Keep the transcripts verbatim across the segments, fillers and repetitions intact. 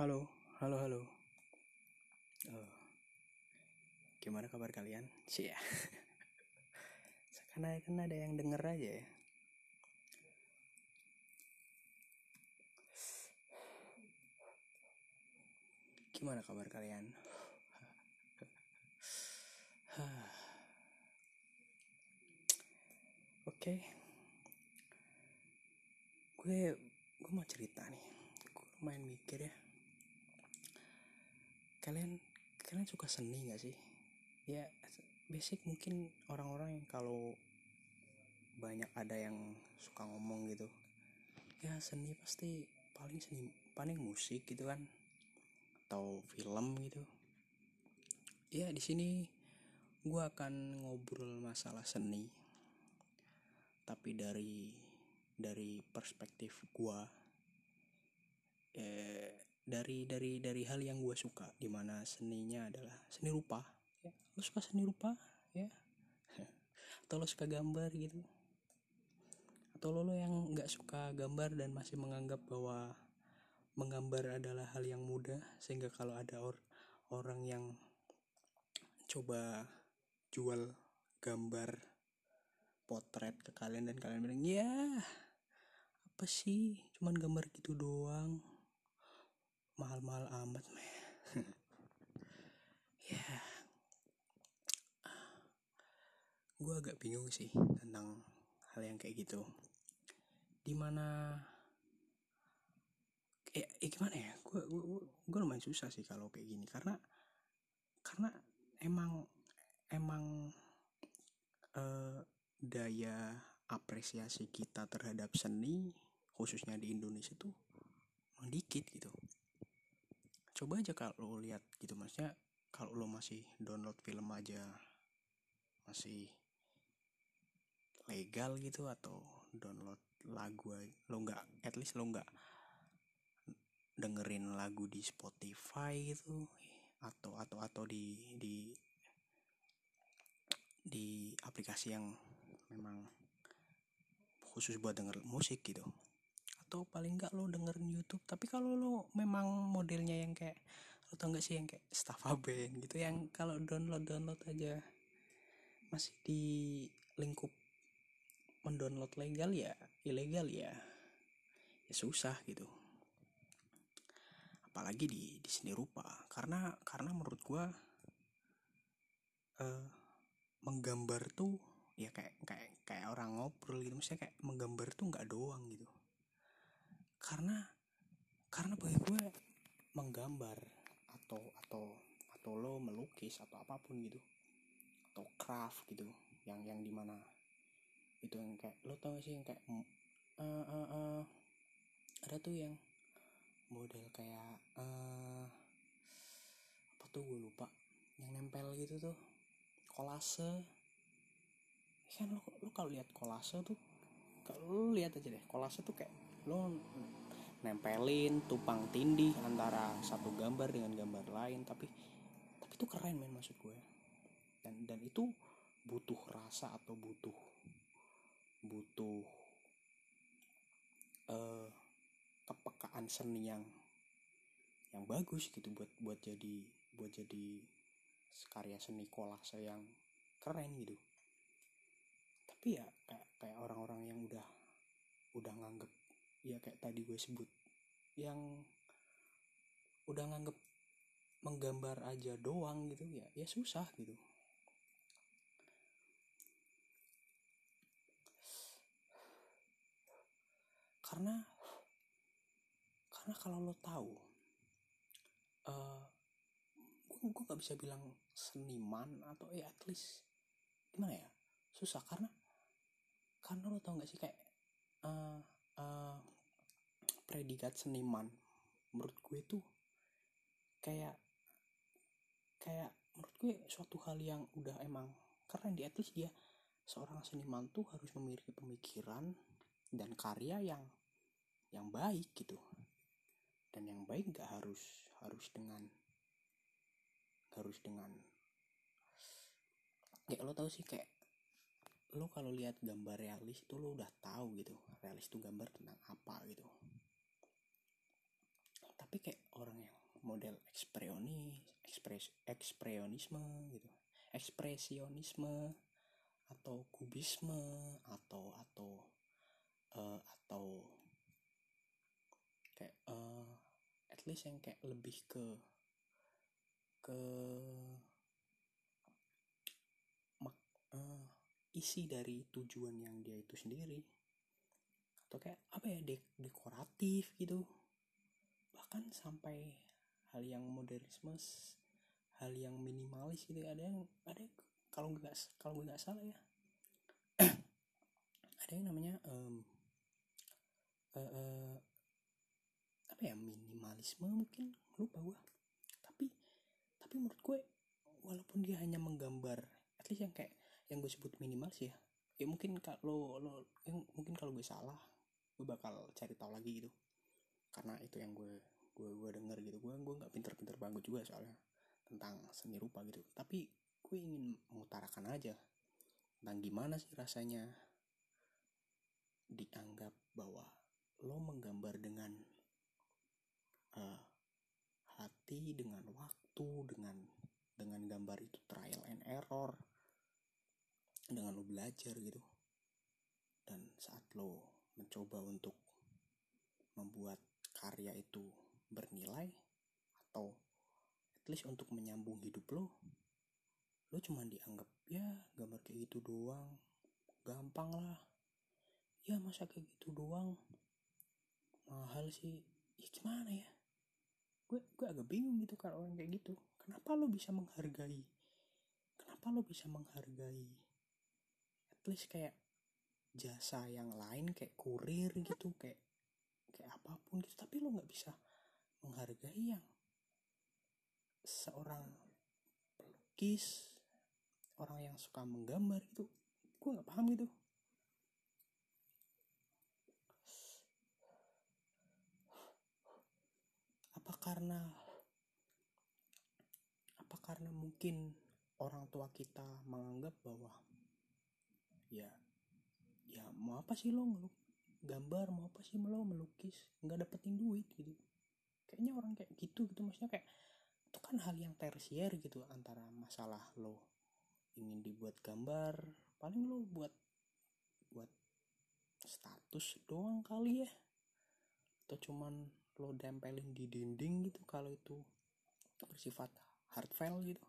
Halo, halo, halo. Oh, gimana kabar kalian? Cia. Seakan-akan ada yang denger aja ya. Gimana kabar kalian? Oke, okay. gue gue mau cerita nih. Gue lumayan mikir ya. Kalian kalian suka seni nggak sih? Ya basic mungkin orang-orang yang kalau banyak ada yang suka ngomong gitu. Ya seni pasti paling seni paling musik gitu kan, atau film gitu. Ya di sini gue akan ngobrol masalah seni. Tapi dari dari perspektif gue, eh, dari dari dari hal yang gue suka, dimana seninya adalah seni rupa. Ya, lo suka seni rupa, ya? Atau lo suka gambar gitu? Atau lo, lo yang nggak suka gambar dan masih menganggap bahwa menggambar adalah hal yang mudah, sehingga kalau ada or, orang yang coba jual gambar potret ke kalian dan kalian bilang, ya apa sih cuman gambar gitu doang, mahal-mahal amat meh. Ya gue agak bingung sih tentang hal yang kayak gitu, dimana eh, eh gimana ya, gue gue lumayan susah sih kalau kayak gini, karena karena emang emang eh uh, daya apresiasi kita terhadap seni khususnya di Indonesia tuh dikit gitu. Coba aja kalau lihat gitu, maksudnya kalau lo masih download film aja masih legal gitu, atau download lagu lo nggak, at least lo nggak dengerin lagu di Spotify gitu, atau atau atau di di di aplikasi yang memang khusus buat denger musik gitu, atau paling enggak lo dengerin YouTube. Tapi kalau lo memang modelnya yang kayak, lo tau gak sih yang kayak Stafaband gitu, yang kalau download download aja masih di lingkup mendownload legal ya ilegal ya, ya susah gitu, apalagi di di seni rupa. Karena karena menurut gua uh, menggambar tuh ya kayak kayak kayak orang ngobrol gitu, maksudnya kayak menggambar tuh nggak doang gitu, karena karena bagi gue menggambar atau atau atau lo melukis atau apapun gitu, atau craft gitu, yang yang dimana itu yang kayak lo tau sih yang kayak uh, uh, uh, ada tuh yang model kayak uh, apa tuh gue lupa, yang nempel gitu tuh, kolase kan. Lo, lo kalau lihat kolase tuh, kalau lo lihat aja deh, kolase tuh kayak lo nempelin tupang tindih antara satu gambar dengan gambar lain, tapi tapi itu keren men, maksud gue. Dan dan itu butuh rasa atau butuh butuh uh, kepekaan seni yang yang bagus gitu buat buat jadi buat jadi karya seni kolase yang keren gitu. Tapi ya kayak kayak orang-orang yang udah udah nganggep, ya kayak tadi gue sebut, yang udah nganggep menggambar aja doang gitu, ya ya susah gitu. Karena karena kalau lo tahu, uh, gue gue nggak bisa bilang seniman atau ya at least gimana ya, susah. Karena karena lo tau gak sih kayak uh, uh, predikat seniman menurut gue tuh kayak kayak menurut gue suatu hal yang udah emang keren di atas dia. Seorang seniman tuh harus memiliki pemikiran dan karya yang yang baik gitu, dan yang baik gak harus harus dengan harus dengan ya lo tau sih kayak lo kalau lihat gambar realis itu lo udah tahu gitu realis itu gambar tentang apa gitu. Tapi kayak orang yang model ekspresionis, ekspres, ekspresionisme gitu, ekspresionisme atau kubisme atau atau uh, atau kayak uh, at least yang kayak lebih ke ke mak, uh, isi dari tujuan yang dia itu sendiri, atau kayak apa ya, dek, dekoratif gitu. Bahkan sampai hal yang modernisme, hal yang minimalis gitu, ada yang ada yang, kalau nggak kalau gue nggak salah ya ada yang namanya um, uh, uh, apa ya, minimalisme mungkin, lupa gue. Tapi tapi menurut gue walaupun dia hanya menggambar, at least yang kayak yang gue sebut minimalis ya, ya mungkin kalau lo yang mungkin kalau gue salah gue bakal cari tahu lagi gitu, karena itu yang gue gue gue dengar gitu. Gue gue nggak pinter-pinter banget juga soalnya tentang seni rupa gitu, tapi gue ingin mengutarakan aja tentang gimana sih rasanya dianggap bahwa lo menggambar dengan uh, hati, dengan waktu, dengan dengan gambar itu trial and error, dengan lo belajar gitu, dan saat lo mencoba untuk membuat karya itu bernilai atau at least untuk menyambung hidup lo, lo cuma dianggap ya gambar kayak gitu doang, gampang lah ya, masa kayak gitu doang, mahal sih ya, gimana ya, gue gue agak bingung gitu kalau orang kayak gitu. Kenapa lo bisa menghargai kenapa lo bisa menghargai at least kayak jasa yang lain, kayak kurir gitu, kayak kayak apapun gitu, tapi lo nggak bisa menghargai yang seorang pelukis, orang yang suka menggambar itu. Gue nggak paham gitu. Apa karena apa karena mungkin orang tua kita menganggap bahwa ya ya mau apa sih lo ngeluk gambar, mau apa sih lo melukis, nggak dapetin duit gitu. Kayaknya orang kayak gitu gitu, maksudnya kayak itu kan hal yang tersier gitu, antara masalah lo ingin dibuat gambar, paling lo buat buat status doang kali ya, atau cuman lo tempelin di dinding gitu kalau itu bersifat hard file gitu.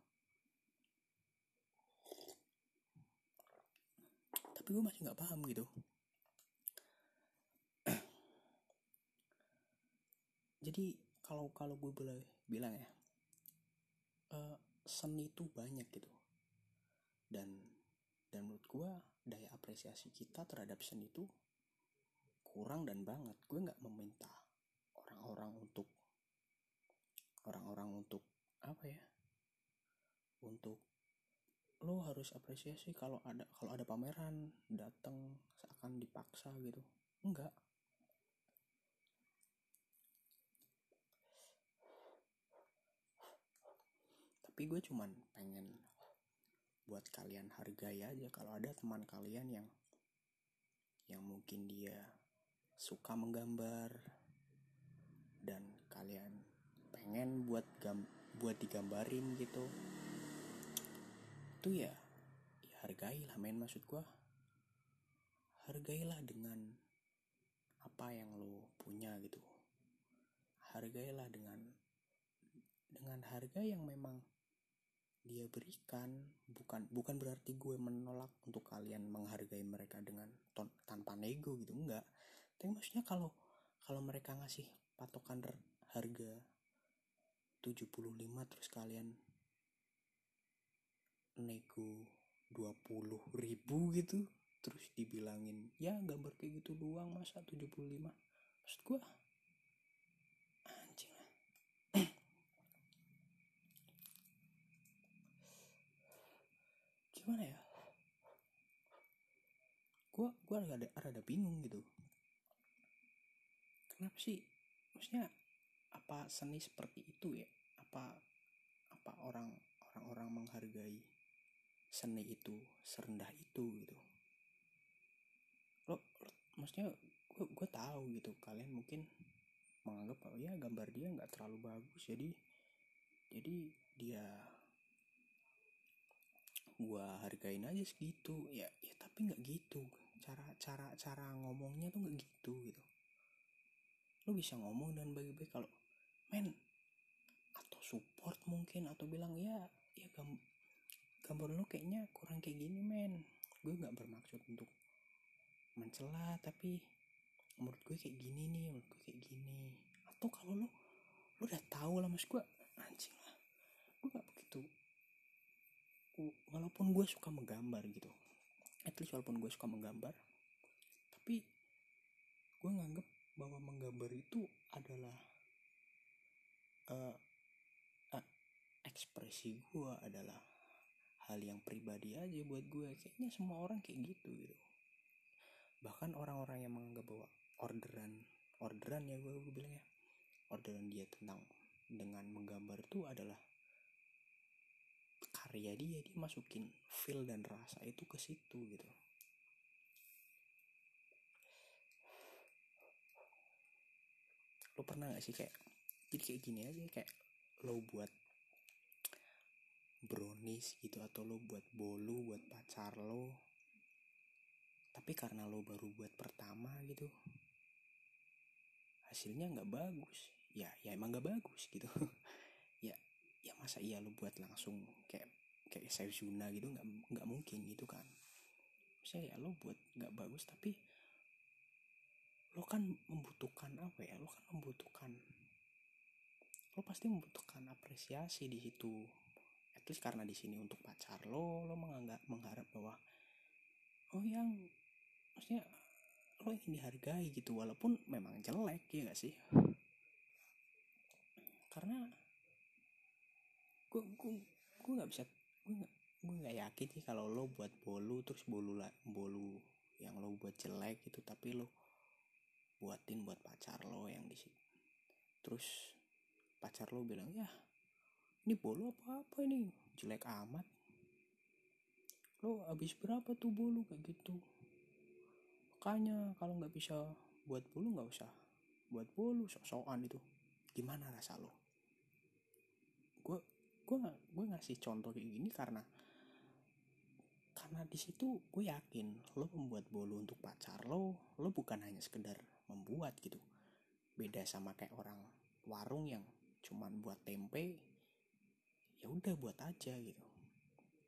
Tapi gue masih nggak paham gitu. Jadi kalau kalau gue boleh bilang ya, uh, seni itu banyak gitu, dan dan menurut gue daya apresiasi kita terhadap seni itu kurang dan banget. Gue nggak meminta orang-orang untuk orang-orang untuk apa ya, untuk lo harus apresiasi kalau ada kalau ada pameran, datang seakan dipaksa gitu, enggak. Tapi gue cuman pengen buat kalian hargai aja kalau ada teman kalian yang yang mungkin dia suka menggambar dan kalian pengen buat gam, buat digambarin gitu, itu ya, ya hargailah men, maksud gue hargailah dengan apa yang lo punya gitu, hargailah dengan dengan harga yang memang dia berikan. Bukan bukan berarti gue menolak untuk kalian menghargai mereka dengan ton, tanpa nego gitu, enggak. Tapi maksudnya kalau kalau mereka ngasih patokan harga tujuh puluh lima terus kalian nego dua puluh ribu gitu, terus dibilangin ya gambar kayak gitu doang, masa tujuh puluh lima, maksud gue anjing. Gimana ya, gue gue rada rada bingung gitu, kenapa sih, maksudnya apa seni seperti itu ya, apa apa orang orang orang menghargai seni itu serendah itu gitu. Lo, lo maksudnya gue gue tahu gitu, kalian mungkin menganggap bahwa ya gambar dia nggak terlalu bagus, jadi jadi dia gua hargain aja segitu ya, ya tapi nggak gitu cara cara cara ngomongnya tuh nggak gitu gitu. Lu bisa ngomong dan baik-baik kalau men, atau support mungkin, atau bilang ya ya gamb- gambar lu kayaknya kurang kayak gini men, gue nggak bermaksud untuk mencela, tapi menurut gue kayak gini nih, menurut gue kayak gini. Atau kalau lu lu udah tahu lah, mas gue anjing lah, gue nggak begitu. Walaupun gue suka menggambar gitu, at least walaupun gue suka menggambar, tapi gue nganggep bahwa menggambar itu adalah uh, uh, ekspresi gue, adalah hal yang pribadi aja buat gue. Kayaknya semua orang kayak gitu gitu. Bahkan orang-orang yang menganggap bahwa orderan orderan ya gue, gue bilang ya, orderan dia tentang dengan menggambar itu adalah karya dia, dia masukin feel dan rasa itu ke situ gitu. Lo pernah gak sih kayak jadi kayak gini aja, kayak lo buat brownies gitu, atau lo buat bolu buat pacar lo, tapi karena lo baru buat pertama gitu hasilnya gak bagus, ya ya emang gak bagus gitu. Ya ya masa iya lo buat langsung kayak kayak Sezuna gitu, nggak nggak mungkin gitu kan. Maksudnya ya lo buat nggak bagus, tapi lo kan membutuhkan apa ya, lo kan membutuhkan lo pasti membutuhkan apresiasi di situ. At least karena di sini untuk pacar lo, lo menganggap mengharap bahwa oh yang maksudnya lo ingin dihargai gitu, walaupun memang jelek ya nggak sih. Karena gue gue gue nggak bisa gue nggak gue nggak yakin sih kalau lo buat bolu terus bolu la, bolu yang lo buat jelek gitu, tapi lo buatin buat pacar lo yang di sini, terus pacar lo bilang ya ini bolu apa apa ini jelek amat, lo habis berapa tuh bolu kayak gitu. Makanya kalau nggak bisa buat bolu nggak usah buat bolu, sok-sokan itu gimana rasa lo. Gue gue gue ngasih contoh kayak gini karena karena di situ gue yakin lo membuat bolu untuk pacar lo, lo bukan hanya sekedar membuat gitu. Beda sama kayak orang warung yang cuman buat tempe, ya udah buat aja gitu.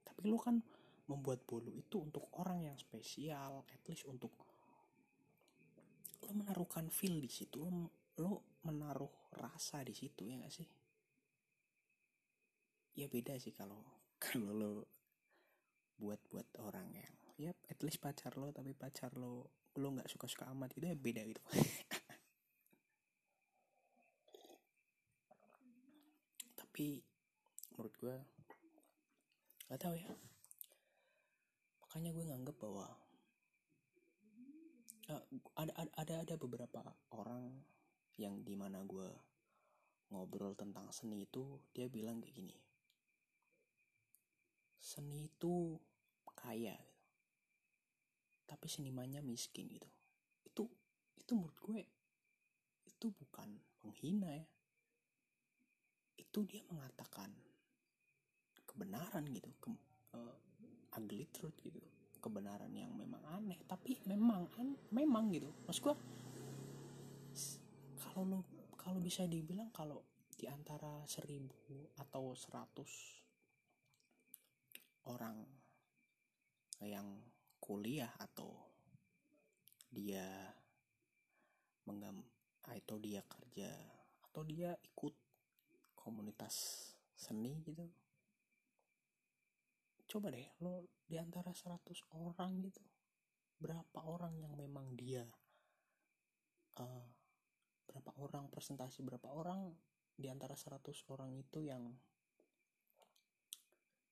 Tapi lo kan membuat bolu itu untuk orang yang spesial, at least untuk lo menaruhkan feel di situ, lo, lo menaruh rasa di situ ya nggak sih? Ya beda sih kalau kalau lo buat buat orang yang ya at least pacar lo, tapi pacar lo lo nggak suka suka amat gitu, ya beda gitu. Tapi menurut gue nggak tahu ya, makanya gue nganggep bahwa uh, ada ada ada beberapa orang yang dimana gue ngobrol tentang seni itu, dia bilang kayak gini, seni itu kaya gitu, tapi senimannya miskin gitu. Itu itu menurut gue itu bukan menghina ya. Itu dia mengatakan kebenaran gitu, ke, uh, ugly truth gitu, kebenaran yang memang aneh, tapi memang an, memang gitu. Maksud gue kalau lo kalau bisa dibilang kalau di antara seribu atau seratus orang yang kuliah atau dia menggam atau dia kerja atau dia ikut komunitas seni gitu, coba deh lo di antara seratus orang gitu, berapa orang yang memang dia uh, berapa orang persentase berapa orang di antara seratus orang itu yang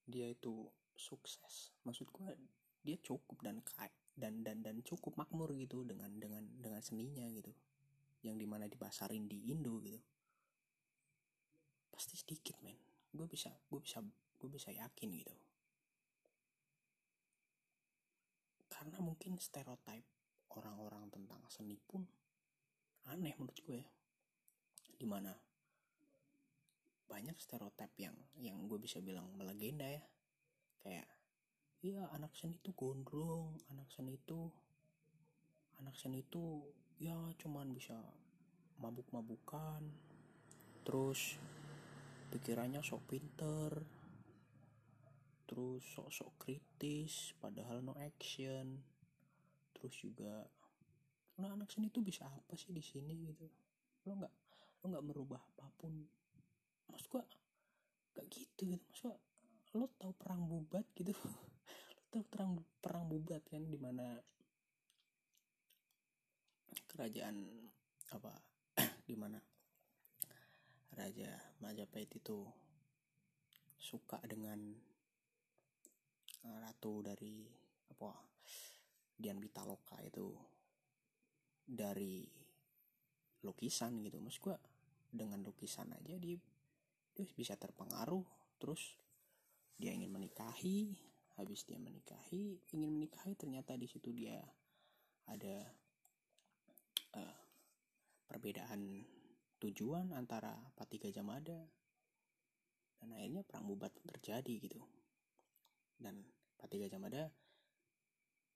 dia itu sukses, maksud gue dia cukup dan dan dan dan cukup makmur gitu dengan dengan dengan seninya gitu, yang dimana dipasarin di Indo gitu pasti sedikit men. Gue bisa gue bisa gue bisa yakin gitu, karena mungkin stereotip orang-orang tentang seni pun aneh menurut gue ya. dimana banyak stereotip yang yang gue bisa bilang melegenda ya, kayak iya anak seni itu gondrong, anak seni itu anak seni itu ya cuman bisa mabuk-mabukan, terus pikirannya sok pinter, terus sok-sok kritis padahal no action, terus juga nah, anak seni itu bisa apa sih di sini gitu, lo nggak lo nggak merubah apapun, maksud gua nggak gitu gitu, maksud gua lo tahu perang bubat gitu, lo tahu perang perang bubat kan dimana kerajaan apa dimana Raja Majapahit itu suka dengan ratu dari apa Dian Pitaloka itu dari lukisan gitu, maksud gua dengan lukisan aja dia dia bisa terpengaruh, terus dia ingin menikahi, habis dia menikahi ingin menikahi ternyata di situ dia ada uh, perbedaan tujuan antara Patija Jamada, dan akhirnya perang bubat terjadi gitu, dan Patija Jamada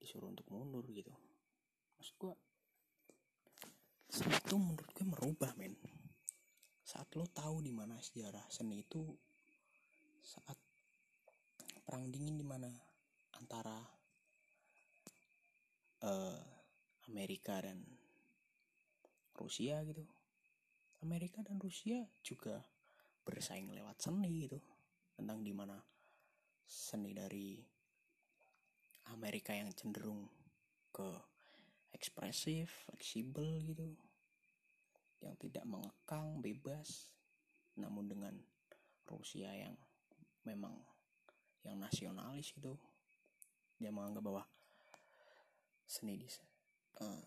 disuruh untuk mundur gitu. Maksud gue itu menurut gue merubah men, saat lo tahu di mana sejarah seni itu, saat perang dingin di mana antara uh, Amerika dan Rusia gitu, Amerika dan Rusia juga bersaing lewat seni gitu, tentang dimana seni dari Amerika yang cenderung ke ekspresif, fleksibel gitu, yang tidak mengekang, bebas, namun dengan Rusia yang memang yang nasionalis gitu, dia menganggap bahwa seni di uh,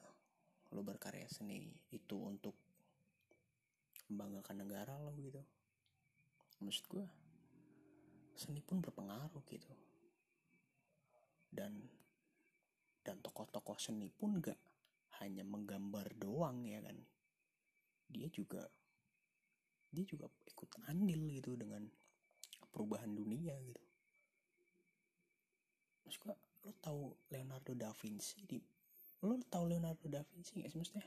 lo berkarya seni itu untuk membanggakan negara lo gitu. Maksud gue seni pun berpengaruh gitu, dan dan tokoh-tokoh seni pun gak hanya menggambar doang ya kan, dia juga dia juga ikut andil gitu dengan perubahan dunia gitu. Maksud gue lo tahu Leonardo da Vinci di lo tahu Leonardo da Vinci nggak sih, maksudnya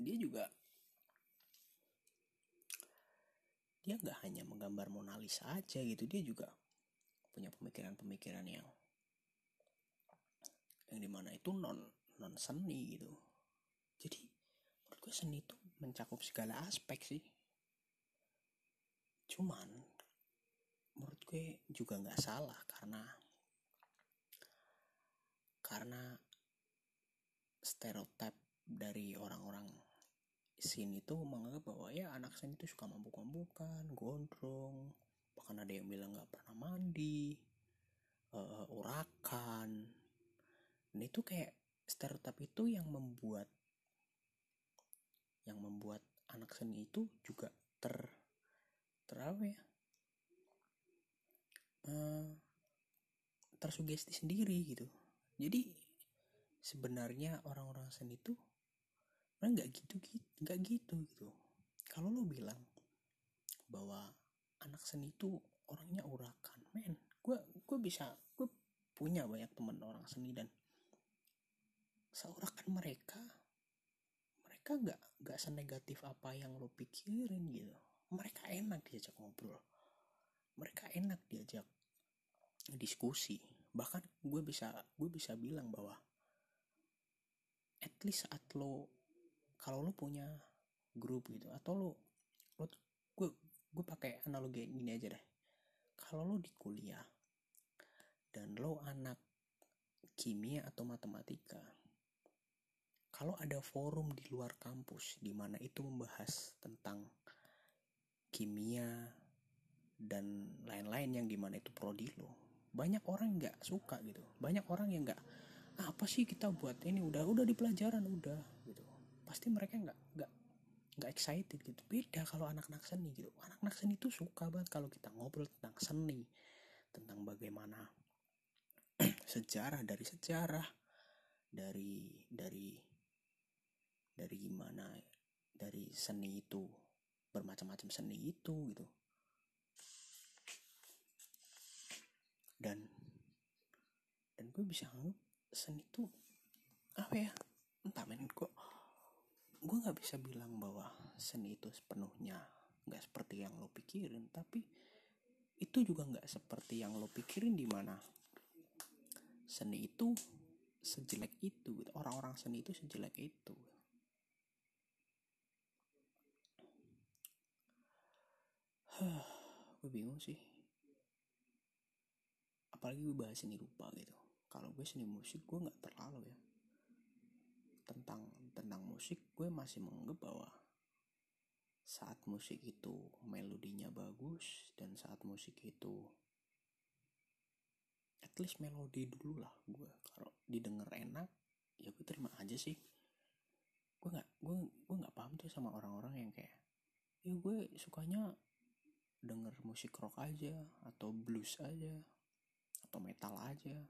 dia juga dia nggak hanya menggambar Mona Lisa aja gitu, dia juga punya pemikiran-pemikiran yang yang dimana itu non non seni gitu. Jadi menurut gue seni itu mencakup segala aspek sih, cuman menurut gue juga nggak salah karena karena stereotip dari orang-orang sini itu menganggap bahwa ya anak seni itu suka mabuk-mabukan, gondrong, bahkan ada yang bilang nggak pernah mandi, uh, urakan. Dan itu kayak stereotip itu yang membuat yang membuat anak seni itu juga ter terawe ya uh, tersugesti sendiri gitu. Jadi sebenarnya orang-orang seni itu nggak gitu gitu nggak gitu gitu. Kalau lo bilang bahwa anak seni itu orangnya urakan, men, gue gue bisa gue punya banyak teman orang seni, dan seurakan mereka mereka nggak nggak senegatif apa yang lo pikirin gitu. Mereka enak diajak ngobrol, mereka enak diajak diskusi, bahkan gue bisa gue bisa bilang bahwa at least saat lo kalau lo punya grup gitu, atau lo lo gue gue pakai analogi gini aja deh, kalau lo di kuliah dan lo anak kimia atau matematika, kalau ada forum di luar kampus di mana itu membahas tentang kimia dan lain-lain yang dimana itu prodi lo, banyak orang nggak suka gitu, banyak orang yang nggak ah, apa sih kita buat ini udah udah di pelajaran udah gitu, pasti mereka nggak nggak nggak excited gitu. Beda kalau anak-anak seni gitu, anak-anak seni itu suka banget kalau kita ngobrol tentang seni, tentang bagaimana sejarah dari sejarah dari dari dari gimana, dari seni itu, bermacam-macam seni itu gitu. Dan dan gue bisa anggap seni itu apa ya, entah men, gue gue nggak bisa bilang bahwa seni itu sepenuhnya nggak seperti yang lo pikirin, tapi itu juga nggak seperti yang lo pikirin, di mana seni itu sejelek itu, orang-orang seni itu sejelek itu. Huh, gue bingung sih, apalagi gue bahas seni rupa gitu. Kalau gue seni musik gue nggak terlalu ya. Tentang tentang musik gue masih menganggap bahwa saat musik itu melodinya bagus, dan saat musik itu at least melodi dulu lah gue, kalau didengar enak ya gue terima aja sih. Gue nggak gue gue nggak paham tuh sama orang-orang yang kayak ya gue sukanya denger musik rock aja, atau blues aja, atau metal aja.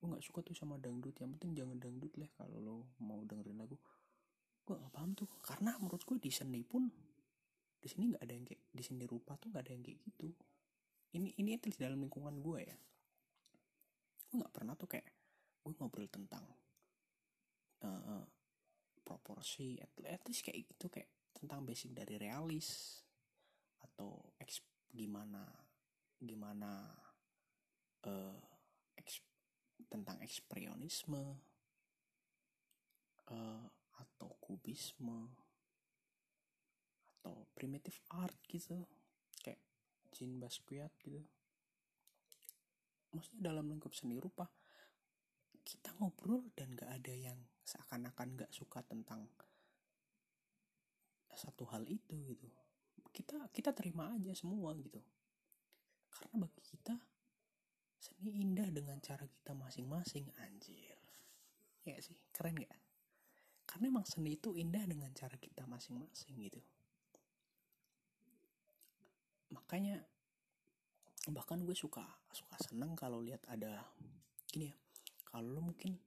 Gue nggak suka tuh sama dangdut, yang penting jangan dangdut lah kalau lo mau dengerin lagu. Gue nggak paham tuh, karena menurut gue di seni pun di sini nggak ada yang kayak, di seni rupa tuh nggak ada yang kayak gitu. Ini ini itu dalam lingkungan gue ya. Gue nggak pernah tuh kayak gue ngobrol tentang uh, proporsi, at least kayak gitu, kayak tentang basic dari realis atau eks, gimana gimana uh, eks, tentang ekspresionisme uh, atau kubisme atau primitive art gitu, kayak Jean Basquiat gitu. Maksudnya dalam lingkup seni rupa kita ngobrol dan gak ada yang seakan-akan gak suka tentang satu hal itu gitu. Kita kita terima aja semua gitu, karena bagi kita seni indah dengan cara kita masing-masing. Anjir, ya sih, keren gak? Karena emang seni itu indah dengan cara kita masing-masing gitu. Makanya bahkan gue suka suka seneng kalau lihat ada gini ya, kalau lo mungkin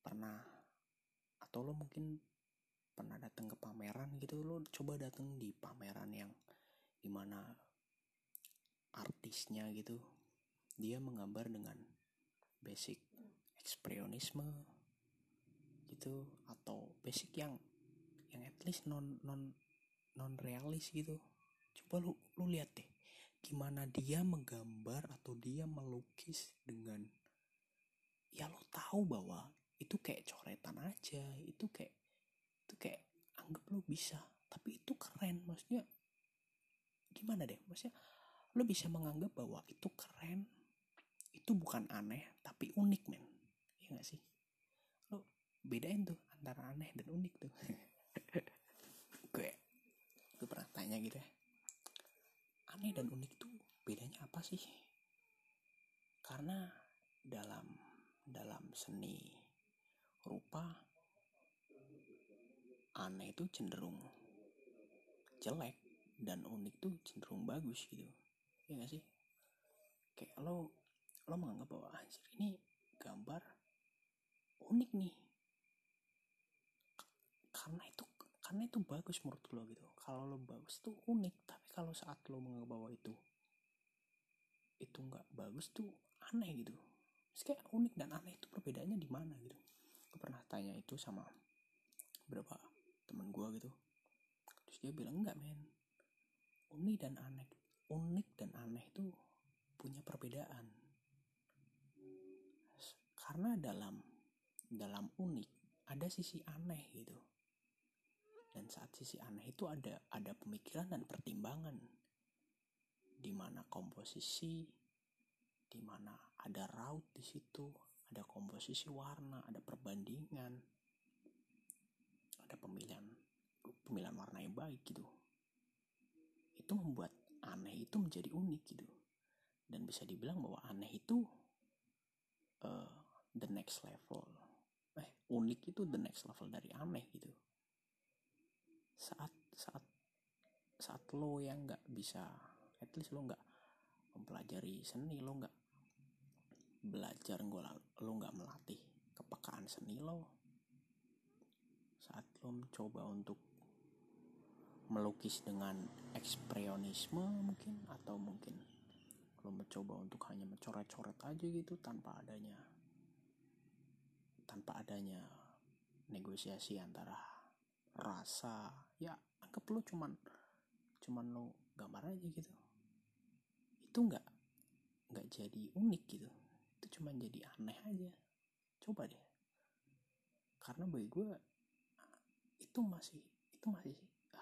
pernah atau lo mungkin pernah datang ke pameran gitu. Lo coba datang di pameran yang dimana artisnya gitu dia menggambar dengan basic ekspresionisme gitu, atau basic yang yang at least non non non realis gitu. Coba lu lu lihat deh gimana dia menggambar atau dia melukis dengan, ya lo tahu bahwa itu kayak coretan aja, itu kayak itu kayak anggap lo bisa, tapi itu keren. Maksudnya gimana deh, maksudnya lo bisa menganggap bahwa itu keren, itu bukan aneh tapi unik men, ya nggak sih? Lo bedain tuh antara aneh dan unik tuh. gue gue pernah tanya gitu ya, aneh dan unik tuh bedanya apa sih? Karena dalam dalam seni rupa aneh itu cenderung jelek dan unik tuh cenderung bagus gitu, ya nggak sih? Kayak lo lo menganggap bahwa anjir ini gambar unik nih karena itu karena itu bagus menurut lo gitu. Kalau lo bagus tuh unik, tapi kalau saat lo menganggap bahwa itu itu nggak bagus tuh aneh gitu. Terus kayak unik dan aneh itu perbedaannya di mana gitu. Gue pernah tanya itu sama beberapa temen gue gitu, terus dia bilang enggak men, unik dan aneh unik dan aneh itu punya perbedaan. Karena dalam dalam unik ada sisi aneh gitu, dan saat sisi aneh itu ada ada pemikiran dan pertimbangan, di mana komposisi, di mana ada raut di situ, ada komposisi warna, ada perbandingan, ada pemilihan pemilihan warna yang baik gitu. Itu membuat aneh itu menjadi unik gitu, dan bisa dibilang bahwa aneh itu uh, the next level, eh unik itu the next level dari aneh gitu. saat saat saat lo yang nggak bisa, at least lo nggak mempelajari seni, lo nggak belajar, lo nggak melatih kepekaan seni lo, saat lo mencoba untuk melukis dengan ekspresionisme mungkin, atau mungkin lo mencoba untuk hanya mencoret-coret aja gitu tanpa adanya tanpa adanya negosiasi antara rasa, ya anggap lo cuman cuman lo gambar aja gitu, itu nggak nggak jadi unik gitu, itu cuman jadi aneh aja. Coba deh, karena bagi gue itu masih itu masih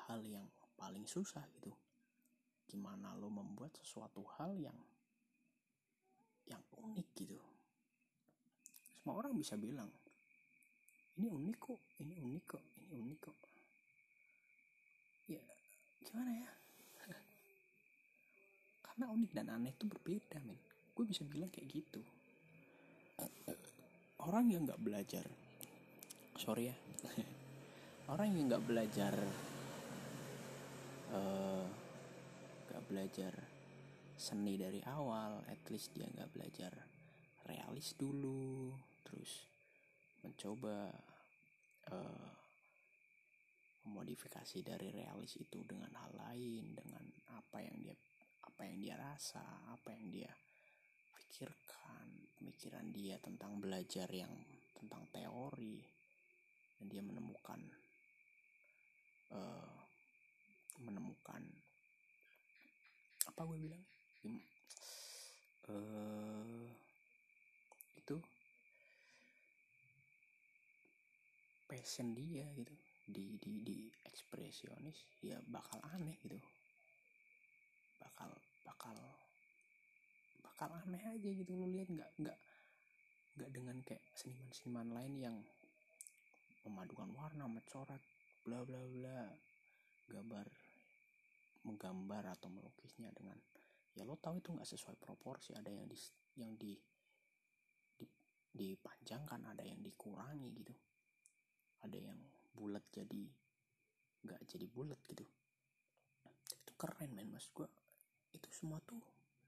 hal yang paling susah gitu. Gimana lo membuat sesuatu hal yang yang unik gitu. Semua orang bisa bilang ini unik kok, ini unik kok, ini unik kok. Ya gimana ya? Karena unik dan aneh itu berbeda, men. Gue bisa bilang kayak gitu. Orang yang nggak belajar, sorry ya, orang yang nggak belajar, nggak uh, belajar seni dari awal, at least dia nggak belajar realis dulu, terus mencoba uh, memodifikasi dari realis itu dengan hal lain, dengan apa yang dia apa yang dia rasa, apa yang dia pikirkan, pemikiran dia tentang belajar yang tentang teori, dan dia menemukan uh, menemukan apa gue bilang uh, itu passion dia gitu di di di ekspresionis, ya bakal aneh gitu, bakal bakal bakal aneh aja gitu. Lu lihat nggak nggak nggak dengan kayak seniman-seniman lain yang memadukan warna, mencoret, bla bla bla, gambar, menggambar atau melukisnya dengan, ya lo tahu itu nggak sesuai proporsi, ada yang di yang di, di dipanjangkan, ada yang dikurangi gitu, ada yang bulat jadi nggak jadi bulat gitu. Itu keren, men. Mas gue itu semua tuh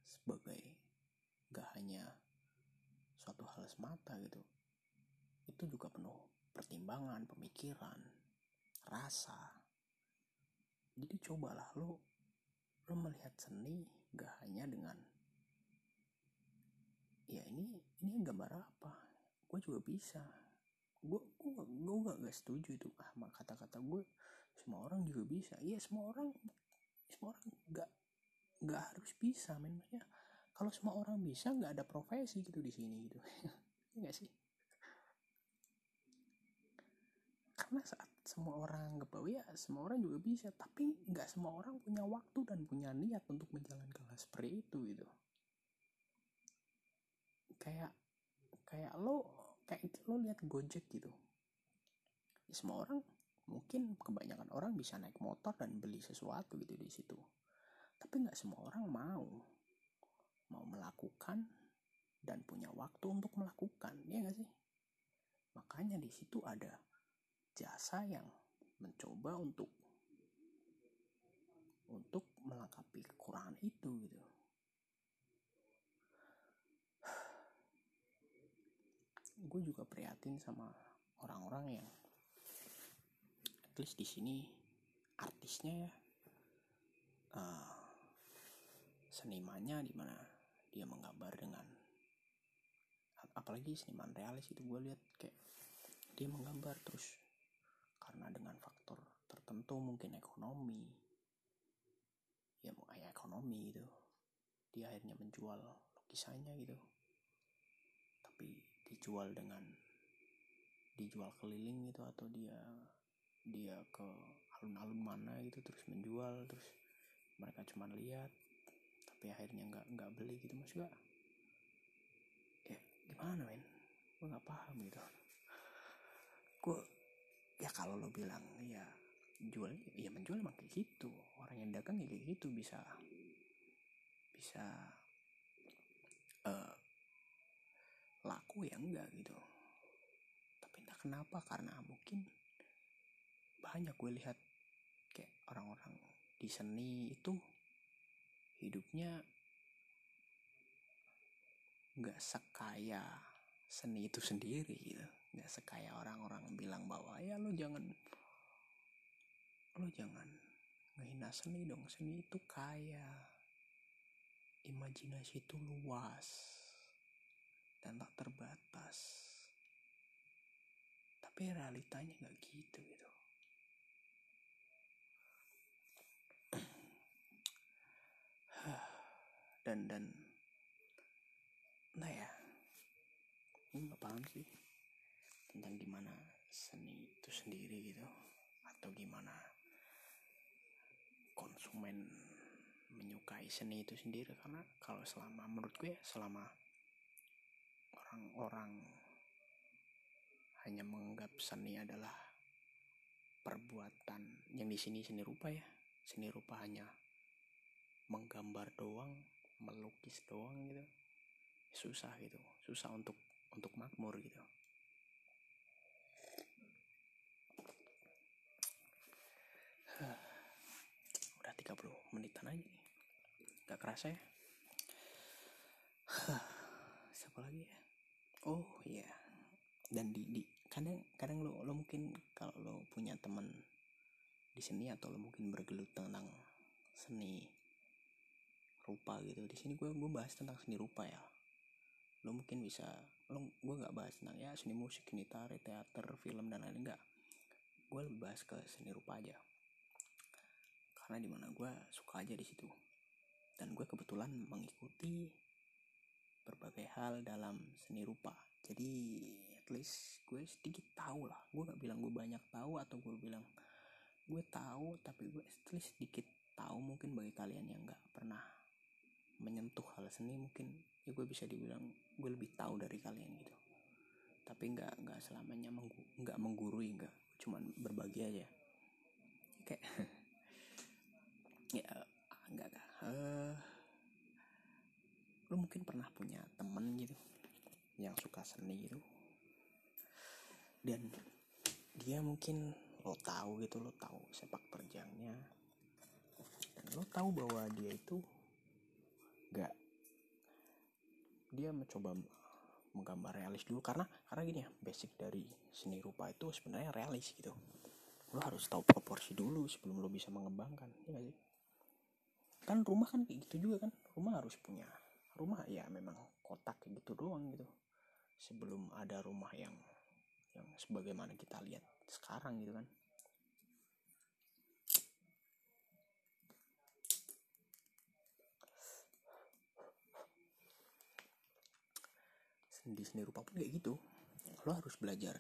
sebagai nggak hanya suatu hal semata gitu, itu juga penuh pertimbangan, pemikiran, rasa. Jadi cobalah lo lo melihat seni nggak hanya dengan ya ini ini gambar apa, gue juga bisa, gue gue gue gak, gak setuju itu ah kata-kata gue semua orang juga bisa. Iya, semua orang semua orang nggak nggak harus bisa, memangnya kalau semua orang bisa nggak ada profesi gitu di sini gitu, nggak sih? Karena saat semua orang ngebawa, ya semua orang juga bisa, tapi nggak semua orang punya waktu dan punya niat untuk menjalankan hal seperti itu gitu. Kayak kayak lo kayak itu lo lihat Gojek gitu, ya, semua orang mungkin kebanyakan orang bisa naik motor dan beli sesuatu gitu di situ. Tapi nggak semua orang mau mau melakukan dan punya waktu untuk melakukan, ya nggak sih? Makanya di situ ada jasa yang mencoba untuk untuk melengkapi kekurangan itu gitu. Gue juga prihatin sama orang-orang yang, at least di sini artisnya ya. Uh, senimannya di mana dia menggambar dengan, apalagi seniman realis itu gue lihat kayak dia menggambar terus karena dengan faktor tertentu, mungkin ekonomi ya mau kayak ekonomi gitu, dia akhirnya menjual lukisannya gitu, tapi dijual dengan dijual keliling gitu, atau dia dia ke alun-alun mana gitu terus menjual, terus mereka cuma lihat tapi akhirnya nggak nggak beli gitu. Mas gue ya gimana, men, gue nggak paham gitu. Gue ya kalau lo bilang ya jual, ya menjual emang kayak gitu, orang yang dagang ya kayak gitu, bisa bisa uh, laku ya enggak gitu. Tapi entah kenapa, karena mungkin banyak gue lihat kayak orang-orang di seni itu hidupnya nggak sekaya seni itu sendiri gitu. Nggak sekaya orang-orang bilang bahwa ya lo jangan lo jangan ngehina seni dong, seni itu kaya, imajinasi itu luas dan tak terbatas. Tapi realitanya nggak gitu gitu. dan dan nah ya, gue nggak paham sih tentang gimana seni itu sendiri gitu, atau gimana konsumen menyukai seni itu sendiri. Karena kalau selama menurut gue selama orang-orang hanya menganggap seni adalah perbuatan yang di sini seni rupa ya, seni rupa hanya menggambar doang, melukis doang gitu, susah gitu, susah untuk untuk makmur gitu. Udah tiga puluh menitan aja nih. Gak kerasa ya. Siapa lagi ya? Oh iya. Yeah. Dan di, di kadang kadang lo lo mungkin kalau lo punya teman di seni atau lo mungkin bergelut tentang seni rupa gitu. Di sini gue gue bahas tentang seni rupa ya. Lo mungkin bisa lo gue nggak bahas tentang ya seni musik, seni tari, teater, film dan lain-lain, enggak. Gue lebih bahas ke seni rupa aja. Karena dimana gue suka aja di situ. Dan gue kebetulan mengikuti berbagai hal dalam seni rupa. Jadi at least gue sedikit tahu lah. Gue gak bilang gue banyak tahu atau gue bilang gue tahu, tapi gue at least sedikit tahu. Mungkin bagi kalian yang gak pernah menyentuh hal seni, mungkin ya gue bisa dibilang gue lebih tahu dari kalian gitu. Tapi gak, gak selamanya menggu, gak menggurui, gak, cuman berbagi aja. Kayak ya enggak enggak uh, lo mungkin pernah punya temen gitu yang suka seni gitu, dan dia mungkin lo tahu gitu, lo tahu sepak terjangnya, dan lo tahu bahwa dia itu enggak, dia mencoba menggambar realis dulu, karena karena gini ya, basic dari seni rupa itu sebenarnya realis gitu. Lo harus tahu proporsi dulu sebelum lo bisa mengembangkan, ya gak sih? Kan rumah kan kayak gitu juga kan, rumah harus punya rumah ya, memang kotak kayak gitu doang gitu, sebelum ada rumah yang yang sebagaimana kita lihat sekarang gitu kan. Di seni rupa pun kayak gitu, lo harus belajar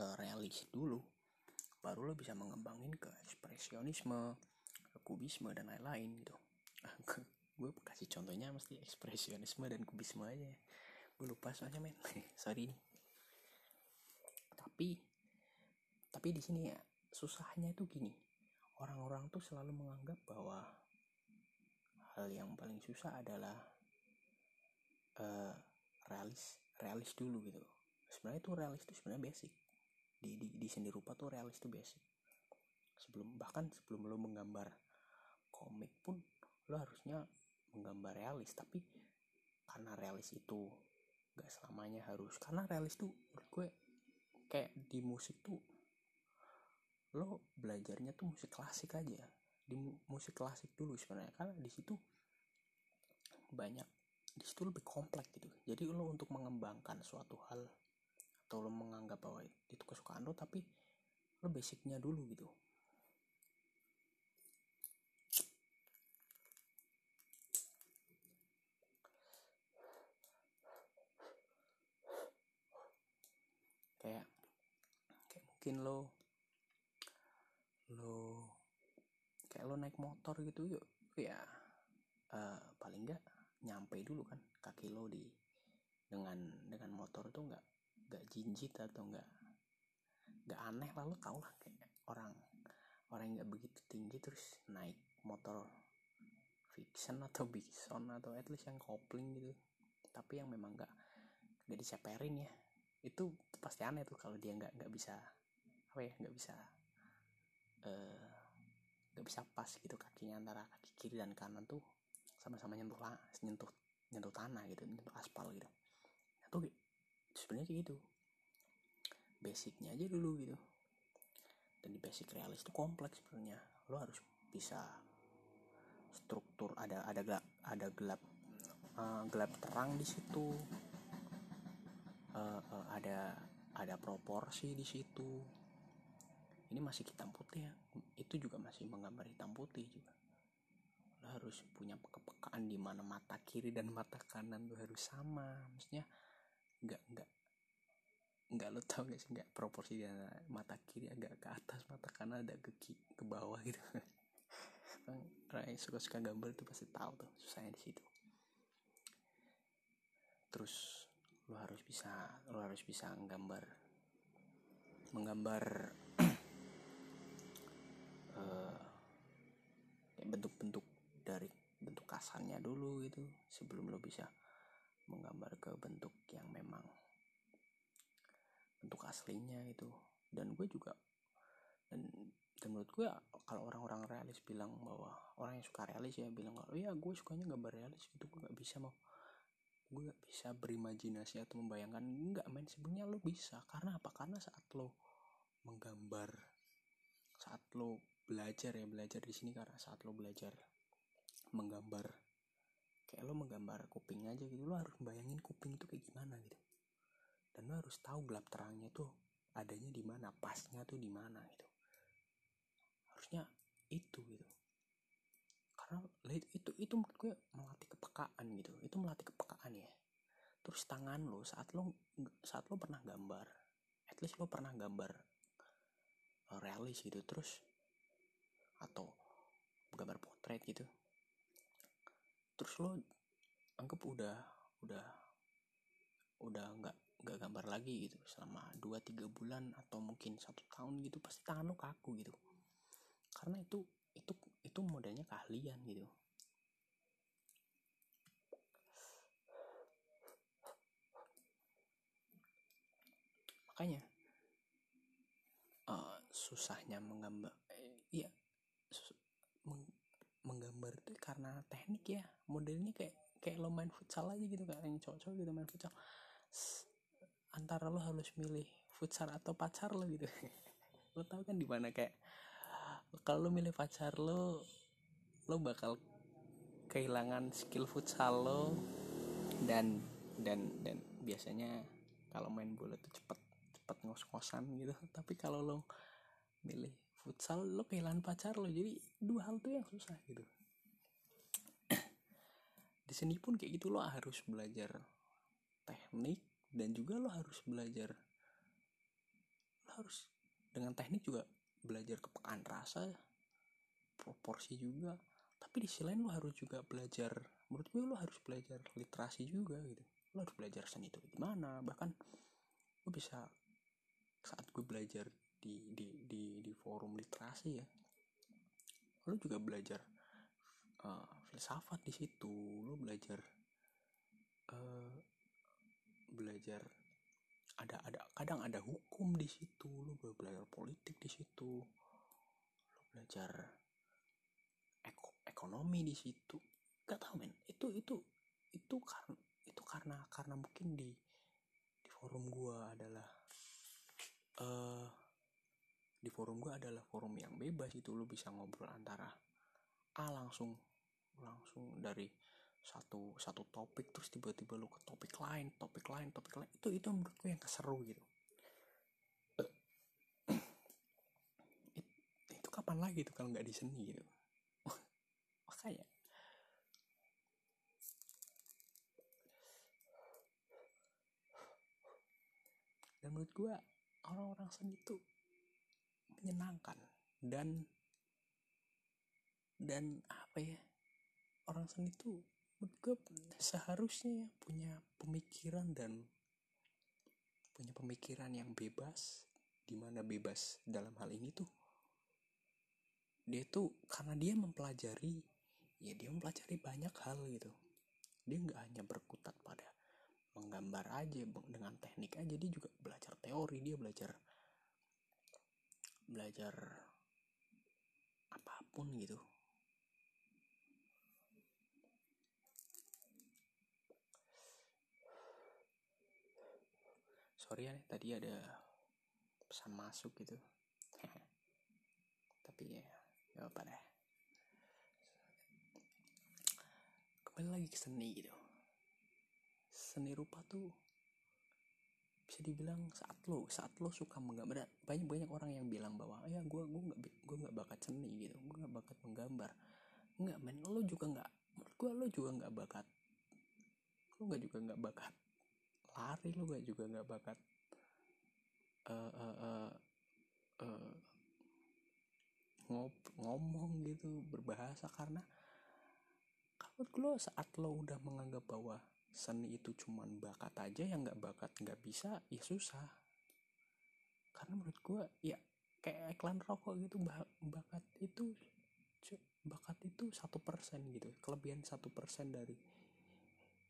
uh, realis dulu, baru lo bisa mengembangin ke ekspresionisme, kubisme dan lain-lain gitu. Gue kasih contohnya mesti ekspresionisme dan kubisme aja. Gue lupa soalnya men, sorry. Tapi tapi di sini ya susahnya itu gini. Orang-orang tuh selalu menganggap bahwa hal yang paling susah adalah uh, realis, realis dulu gitu. Sebenarnya itu realis itu sebenarnya basic. Di di di seni rupa tuh realis itu basic. Sebelum bahkan sebelum lo menggambar komik pun lo harusnya menggambar realis, tapi karena realis itu gak selamanya harus, karena realis tuh menurut gue kayak di musik tuh lo belajarnya tuh musik klasik aja, di musik klasik dulu sebenarnya, karena di situ banyak, di situ lebih kompleks gitu. Jadi lo untuk mengembangkan suatu hal atau lo menganggap bahwa itu kesukaan lo, tapi lo basicnya dulu gitu. Kayak, kayak mungkin lo lo kayak lo naik motor gitu yuk ya, uh, paling nggak nyampe dulu kan kaki lo di dengan dengan motor tuh nggak nggak jinjit atau nggak nggak aneh lah, lo tau lah kayak orang orang nggak begitu tinggi terus naik motor Vixen atau Bison atau at least yang kopling gitu, tapi yang memang nggak nggak diceperin ya, itu pasti aneh tuh kalau dia nggak nggak bisa apa ya nggak bisa nggak uh, bisa pas gitu kakinya antara kaki kiri dan kanan tuh sama-sama nyentuh lah nyentuh nyentuh tanah gitu, nyentuh aspal gitu. Nah, tuh sebenarnya kayak gitu. basicnya aja dulu gitu. Dan di basic realis itu kompleks sebenarnya. Lo harus bisa struktur, ada ada gelap ada gelap uh, gelap terang di situ, uh, uh, ada ada proporsi di situ. Ini masih hitam putih ya, itu juga masih menggambar hitam putih juga. Lo harus punya kepekaan di mana mata kiri dan mata kanan lo harus sama. Maksudnya enggak enggak enggak lo tau gak sih, enggak proporsi mata kiri agak ke atas, mata kanan agak ke ke bawah gitu. Orang yang suka-suka gambar itu pasti tahu tuh susahnya di situ. Terus lo harus bisa lo harus bisa menggambar menggambar uh, kayak bentuk-bentuk dari bentuk kasarnya dulu gitu, sebelum lo bisa menggambar ke bentuk yang memang bentuk aslinya gitu. Dan gue juga dan, dan menurut gue kalau orang-orang realis bilang bahwa orang yang suka realis ya bilang kalau ya gue sukanya gambar realis gitu, gue nggak bisa mau gue nggak bisa berimajinasi atau membayangkan. Nggak main, sebenarnya lo bisa. Karena apa? Karena saat lo menggambar, saat lo belajar ya belajar di sini karena saat lo belajar menggambar, kayak lo menggambar kuping aja gitu, lo harus bayangin kuping itu kayak gimana gitu. Dan lo harus tahu gelap terangnya tuh adanya di mana, pasnya tuh di mana gitu. Harusnya itu gitu. Karena itu itu menurut gue melatih kepekaan gitu. Itu melatih kepekaan ya. Terus tangan lo saat lo saat lo pernah gambar, at least lo pernah gambar realis gitu, terus atau gambar potret gitu. Terus lo anggap udah udah udah nggak nggak gambar lagi gitu selama dua tiga bulan atau mungkin satu tahun gitu, pasti tangan lo kaku gitu. Karena itu itu itu modalnya keahlian gitu. Makanya uh, susahnya menggambar eh, iya sus- meng- menggambar itu karena teknik ya. Modelnya kayak kayak lo main futsal aja gitu, kayak yang cowok-cowok gitu main futsal. S- antara lo harus milih futsal atau pacar lo gitu. Lo tau kan di mana kayak kalau lo milih pacar lo, lo bakal kehilangan skill futsal lo dan dan dan biasanya kalau main bola tuh cepet cepet ngos-ngosan gitu. Tapi kalau lo milih futsal, lo kehilangan pacar lo. Jadi dua hal tuh yang susah gitu. Di seni pun kayak gitu, lo harus belajar teknik dan juga lo harus belajar lo harus dengan teknik juga belajar kepekaan rasa, proporsi juga. Tapi di sisi lain lo harus juga belajar, menurut gue lo harus belajar literasi juga gitu. Lo harus belajar seni itu gimana. Bahkan lo bisa, saat gue belajar Di, di di di forum literasi ya, lo juga belajar uh, filsafat di situ, lo belajar uh, belajar ada ada kadang ada hukum di situ, lo belajar politik di situ, lo belajar eko, ekonomi di situ. Gak tau men, itu itu itu karena itu karena karena mungkin di di forum gua adalah uh, di forum gue adalah forum yang bebas gitu. Lo bisa ngobrol antara ah langsung langsung dari satu satu topik terus tiba-tiba lo ke topik lain topik lain topik lain itu itu menurut gue yang seru gitu. It, itu kapan lagi tuh kalau nggak di seni gitu. Makanya dan menurut gue orang-orang seni tuh menyenangkan dan dan apa ya, orang seni itu menurut gue seharusnya punya pemikiran dan punya pemikiran yang bebas, dimana bebas dalam hal ini tuh dia tuh karena dia mempelajari ya dia mempelajari banyak hal gitu. Dia nggak hanya berkutat pada menggambar aja dengan teknik aja, dia juga belajar teori, dia belajar belajar apapun gitu. Sorry ya, tadi ada bisa masuk gitu. Tapi ya gak apa deh. Kembali lagi ke seni gitu. Seni rupa tuh bisa dibilang saat lo saat lo suka menggambar, banyak banyak orang yang bilang bahwa ya gue gue nggak gue nggak bakat seni gitu, gue nggak bakat menggambar. Nggak men, lo juga nggak, gue lo juga nggak bakat, lo nggak juga nggak bakat lari, lo nggak juga nggak bakat uh, uh, uh, uh, ngop, ngomong gitu, berbahasa, karena kalau lo saat lo udah menganggap bahwa seni itu cuman bakat aja, yang nggak bakat nggak bisa ya susah. Karena menurut gue ya kayak iklan rokok gitu, bakat itu bakat itu satu persen gitu, kelebihan satu persen dari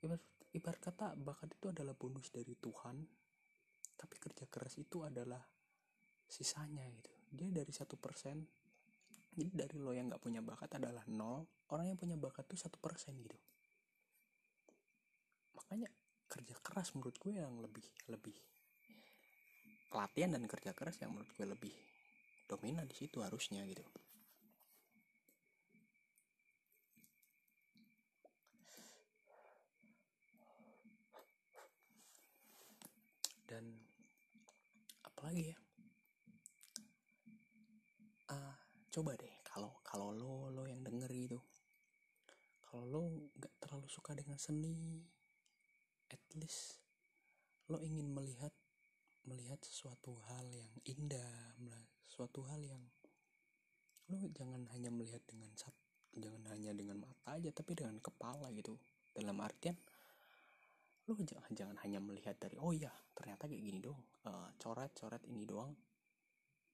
ibarat, ibarat kata bakat itu adalah bonus dari Tuhan, tapi kerja keras itu adalah sisanya gitu. Jadi dari satu persen, jadi dari lo yang nggak punya bakat adalah nol, orang yang punya bakat itu satu persen gitu. Makanya kerja keras menurut gue yang lebih lebih latihan dan kerja keras yang menurut gue lebih dominan di situ harusnya gitu. Dan apalagi ya, uh, coba deh kalau kalau lo lo yang denger gitu, kalau lo nggak terlalu suka dengan seni, at least lo ingin melihat melihat sesuatu hal yang indah, suatu hal yang lo jangan hanya melihat dengan sat, jangan hanya dengan mata aja, tapi dengan kepala gitu. Dalam artian lo jangan, jangan hanya melihat dari oh ya ternyata kayak gini doang, uh, coret-coret ini doang,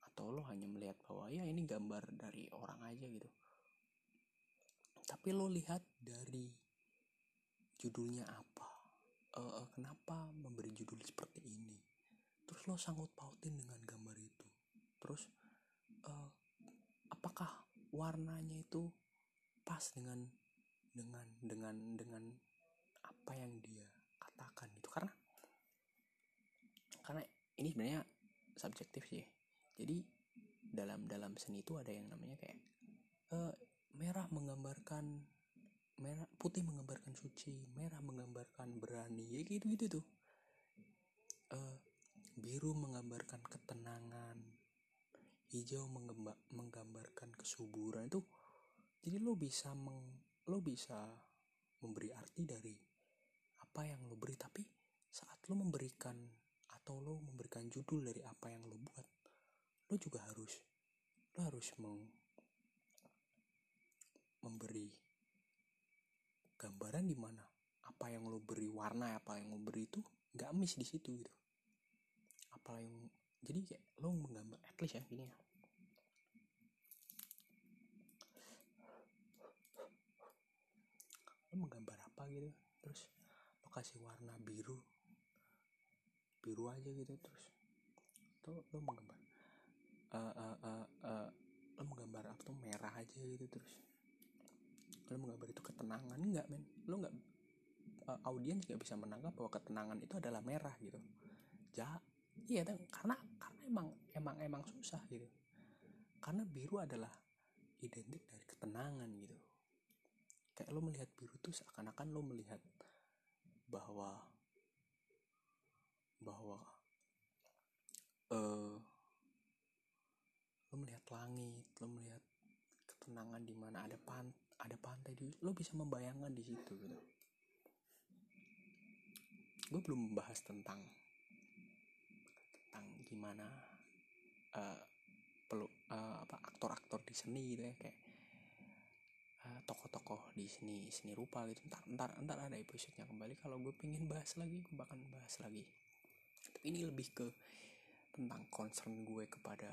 atau lo hanya melihat bahwa ya ini gambar dari orang aja gitu. Tapi lo lihat dari judulnya apa. Uh, kenapa memberi judul seperti ini, terus lo sangkut pautin dengan gambar itu, terus uh, apakah warnanya itu pas dengan dengan dengan dengan apa yang dia katakan gitu. Karena karena ini sebenarnya subjektif sih, jadi dalam dalam seni itu ada yang namanya kayak uh, merah menggambarkan merah, putih menggambarkan suci, merah menggambarkan berani, ya gitu-gitu tuh. Uh, biru menggambarkan ketenangan, hijau menggemba- menggambarkan kesuburan itu. Jadi lo bisa meng, lo bisa memberi arti dari apa yang lo beri, tapi saat lo memberikan atau lo memberikan judul dari apa yang lo buat, lo juga harus lo harus meng, memberi gambaran di mana apa yang lo beri warna, apa yang lo beri itu nggak miss di situ gitu. Apa yang jadi kayak lo menggambar at least ya gini ya. Lo menggambar apa gitu, terus lo kasih warna biru, biru aja gitu, terus tuh lo menggambar, uh, uh, uh, uh, lo menggambar apa tuh merah aja gitu, terus lo menggambar itu ketenangan. Enggak men, lo nggak, uh, audiens nggak bisa menangkap bahwa ketenangan itu adalah merah gitu. Ja, iya kan, karena karena emang emang emang susah gitu. Karena biru adalah identik dari ketenangan gitu. Kayak lo melihat biru tuh seakan-akan lo melihat bahwa bahwa uh, lo melihat langit, lo melihat ketenangan di mana ada pantai. Ada pantai di, lo bisa membayangkan di situ gitu. Gue belum membahas tentang tentang gimana uh, perlu uh, apa aktor-aktor di seni gitu ya, kayak uh, tokoh-tokoh di seni seni rupa gitu. Ntar ntar ntar ada episode-nya kembali. Kalau gue pengen bahas lagi, gue bakal bahas lagi. Tapi ini lebih ke tentang concern gue kepada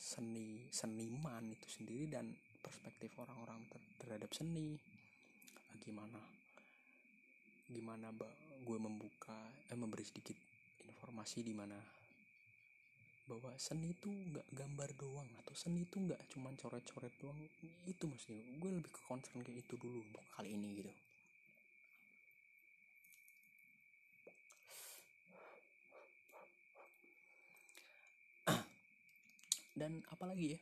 seni seniman itu sendiri dan perspektif orang-orang ter- terhadap seni. Gimana gimana ba- gue membuka eh memberi sedikit informasi di mana bahwa seni itu enggak gambar doang, atau seni itu enggak cuman coret-coret doang. Itu maksudnya gue lebih ke concern kayak itu dulu untuk kali ini gitu. Dan apalagi ya,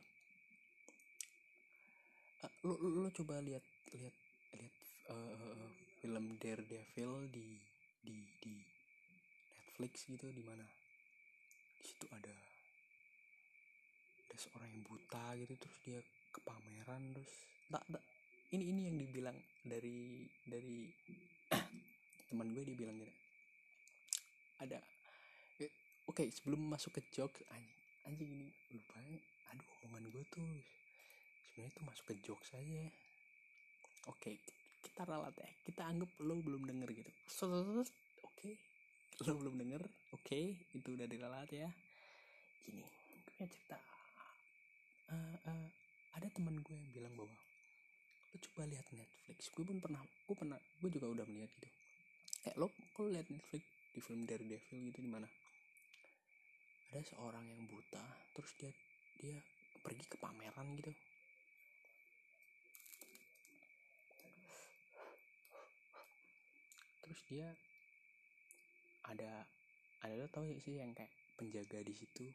uh, lo, lo lo coba lihat lihat lihat uh, film Daredevil di di di Netflix gitu, di mana di situ ada ada seorang yang buta gitu, terus dia ke pameran, terus tak tak ini ini yang dibilang dari dari teman gue, dibilang gini ada eh, oke okay, sebelum masuk ke jokes anjing anjing ini lupa ya, aduh omongan gue tuh sebenarnya tuh masuk ke jokes aja. Oke okay, kita ralat ya, kita anggap lo belum denger gitu. Oke okay, lo belum denger, oke okay, itu udah diralat ya. Gini gue cerita, uh, uh, ada teman gue yang bilang bahwa lo coba lihat Netflix. Gue pun pernah, gue pernah, gue juga udah melihat gitu. Eh lo, kalau lihat Netflix di film Daredevil gitu, di mana ada seorang yang buta, terus dia dia pergi ke pameran gitu. Terus dia ada ada lo tau sih yang kayak penjaga di situ,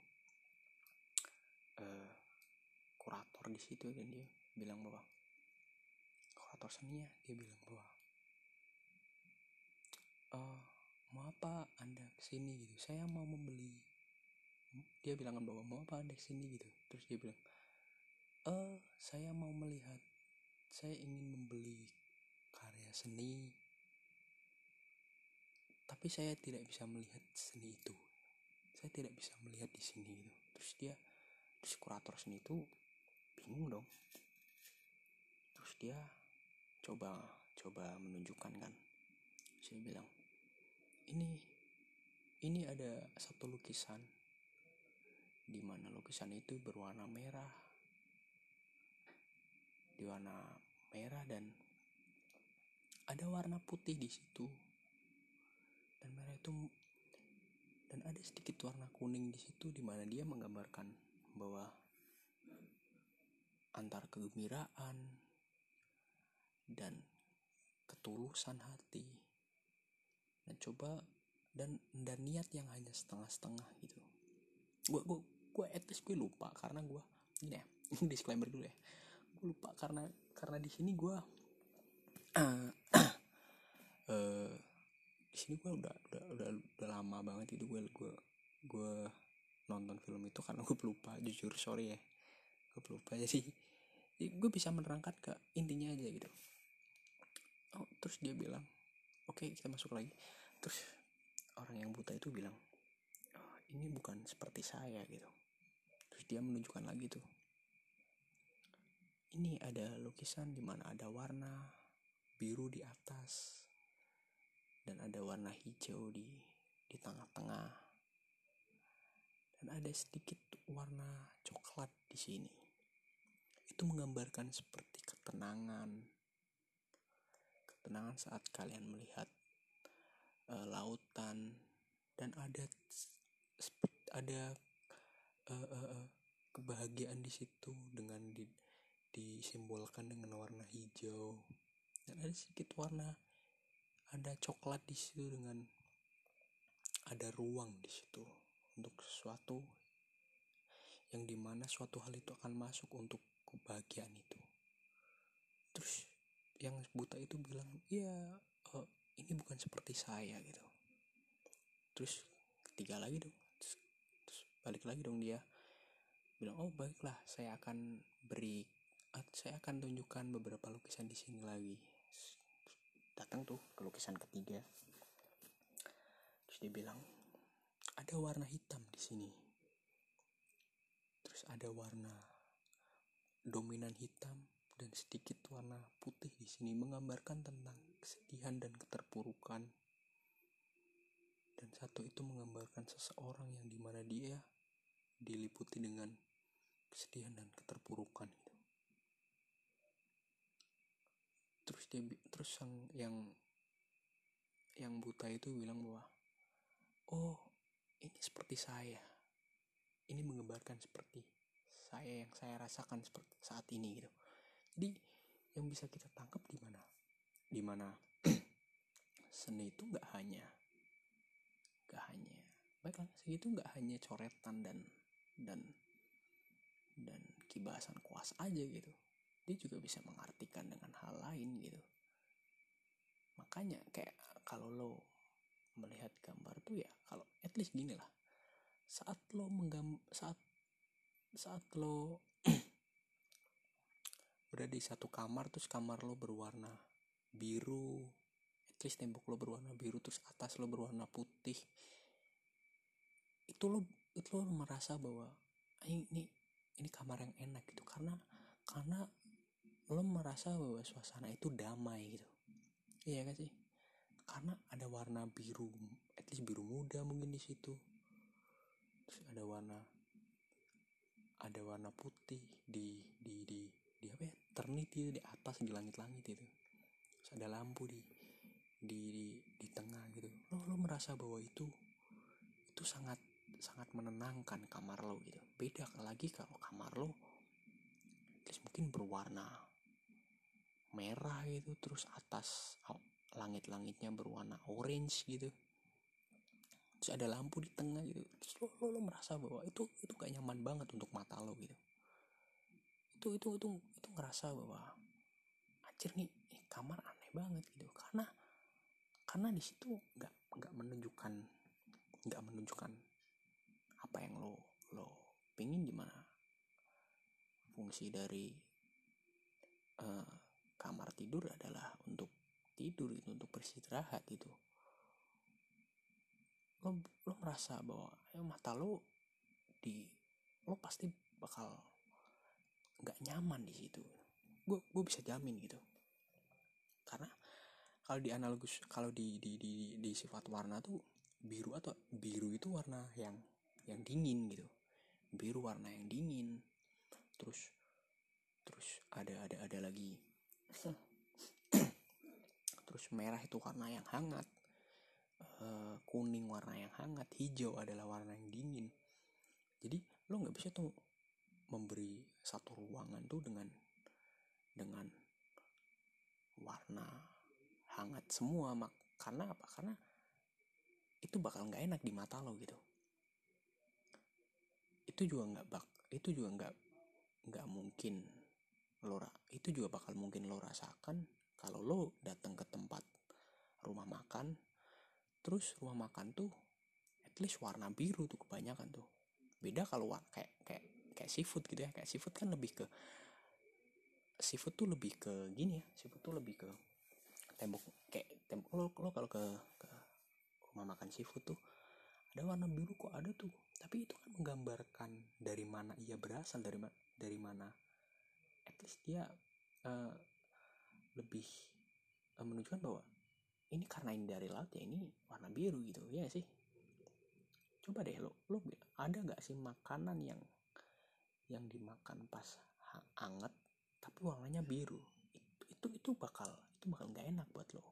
uh, kurator di situ, dan dia bilang bahwa atau seninya, dia bilang bahwa oh, mau apa anda kesini gitu, saya mau membeli, dia bilang bahwa mau apa anda kesini gitu, terus dia bilang eh saya mau melihat, saya ingin membeli karya seni tapi saya tidak bisa melihat seni itu, saya tidak bisa melihat di sini gitu. Terus dia, terus kurator seni itu bingung dong, terus dia coba coba menunjukkan kan, saya bilang ini ini ada satu lukisan di mana lukisan itu berwarna merah, di warna merah dan ada warna putih di situ, dan merah itu dan ada sedikit warna kuning di situ, di mana dia menggambarkan bahwa antara kegembiraan dan ketulusan hati dan coba dan dan niat yang hanya setengah-setengah gitu. Gue gue gue etis gue lupa karena gue ini ya disclaimer dulu ya, gue lupa karena karena di sini gue uh, uh, di sini gue udah, udah udah udah lama banget itu gue gue gue nonton film itu karena gue lupa, jujur sorry ya gue lupa, jadi gue bisa menerangkan ke intinya aja gitu. Oh, terus dia bilang, oke okay, kita masuk lagi. Terus orang yang buta itu bilang, oh, ini bukan seperti saya gitu. Terus dia menunjukkan lagi tuh, ini ada lukisan di mana ada warna biru di atas dan ada warna hijau di di tengah-tengah dan ada sedikit warna coklat di sini. Itu menggambarkan seperti ketenangan, ketenangan saat kalian melihat e, lautan dan ada ada e, e, kebahagiaan di situ dengan di, disimbolkan dengan warna hijau dan ada sedikit warna ada coklat di situ, dengan ada ruang di situ untuk sesuatu yang dimana suatu hal itu akan masuk untuk kebahagiaan itu. Terus yang buta itu bilang, ya uh, ini bukan seperti saya gitu. Terus ketiga lagi dong, terus, terus balik lagi dong dia bilang, oh baiklah saya akan beri, saya akan tunjukkan beberapa lukisan di sini lagi. Terus, datang tuh ke lukisan ketiga, terus dia bilang ada warna hitam di sini, terus ada warna dominan hitam dan sedikit warna putih di sini, menggambarkan tentang kesedihan dan keterpurukan. Dan satu itu menggambarkan seseorang yang dimana dia diliputi dengan kesedihan dan keterpurukan. Terus dia terus yang yang, yang buta itu bilang bahwa oh ini seperti saya, ini menggambarkan seperti saya yang saya rasakan seperti saat ini gitu. Jadi yang bisa kita tangkap di mana? Di mana seni itu enggak hanya enggak hanya baiklah, seni itu enggak hanya coretan dan dan dan kibasan kuas aja gitu. Dia juga bisa mengartikan dengan hal lain gitu. Makanya kayak kalau lo melihat gambar tuh ya, kalau at least gini lah, saat lo menggam saat saat lo berada di satu kamar, terus kamar lo berwarna biru, at least tembok lo berwarna biru, terus atas lo berwarna putih, itu lo itu lo merasa bahwa ini ini kamar yang enak gitu, karena karena lo merasa bahwa suasana itu damai gitu. Iya kan sih? Karena ada warna biru, at least biru muda mungkin di situ. Terus ada warna ada warna putih di di di di apa ya? Ternit itu di atas, di langit-langit itu. Terus ada lampu di di di, di tengah gitu. Lo lo merasa bahwa itu itu sangat sangat menenangkan kamar lo gitu. Beda lagi kalau kamar lo at least mungkin berwarna merah gitu, terus atas oh, langit-langitnya berwarna orange gitu, terus ada lampu di tengah gitu, terus lo, lo, lo merasa bahwa itu itu gak nyaman banget untuk mata lo gitu. Itu itu itu itu ngerasa bahwa anjir nih, nih kamar aneh banget gitu, karena karena di situ nggak nggak menunjukkan nggak menunjukkan apa yang lo lo pingin, gimana fungsi dari uh, kamar tidur adalah untuk tidur itu, untuk beristirahat itu. Lo lo merasa bahwa ya, mata lo di lo pasti bakal nggak nyaman di situ. Gue gue bisa jamin gitu. Karena kalau di analogus kalau di di di di sifat warna tuh biru, atau biru itu warna yang yang dingin gitu. Biru warna yang dingin. Terus terus ada ada ada lagi. Terus merah itu warna yang hangat, uh, kuning warna yang hangat, hijau adalah warna yang dingin. Jadi lo nggak bisa tuh memberi satu ruangan tuh dengan dengan warna hangat semua, mak karena apa? Karena itu bakal nggak enak di mata lo gitu. Itu juga nggak bak, itu juga nggak nggak mungkin lo, itu juga bakal mungkin lo rasakan kalau lo datang ke tempat rumah makan, terus rumah makan tuh at least warna biru tuh kebanyakan tuh. Beda kalau warna kayak kayak kayak seafood gitu ya. Kayak seafood kan lebih ke seafood tuh lebih ke gini ya. Seafood tuh lebih ke tembok, kayak tembok lo, lo kalau ke, ke rumah makan seafood tuh ada warna biru kok, ada tuh. Tapi itu kan menggambarkan dari mana ia berasal, dari ma- dari mana at least dia uh, lebih uh, menunjukkan bahwa ini karena ini dari laut ya, ini warna biru gitu ya sih. Coba deh lo, lo ada nggak sih makanan yang yang dimakan pas hangat tapi warnanya biru? Itu itu itu bakal itu bakal nggak enak buat lo.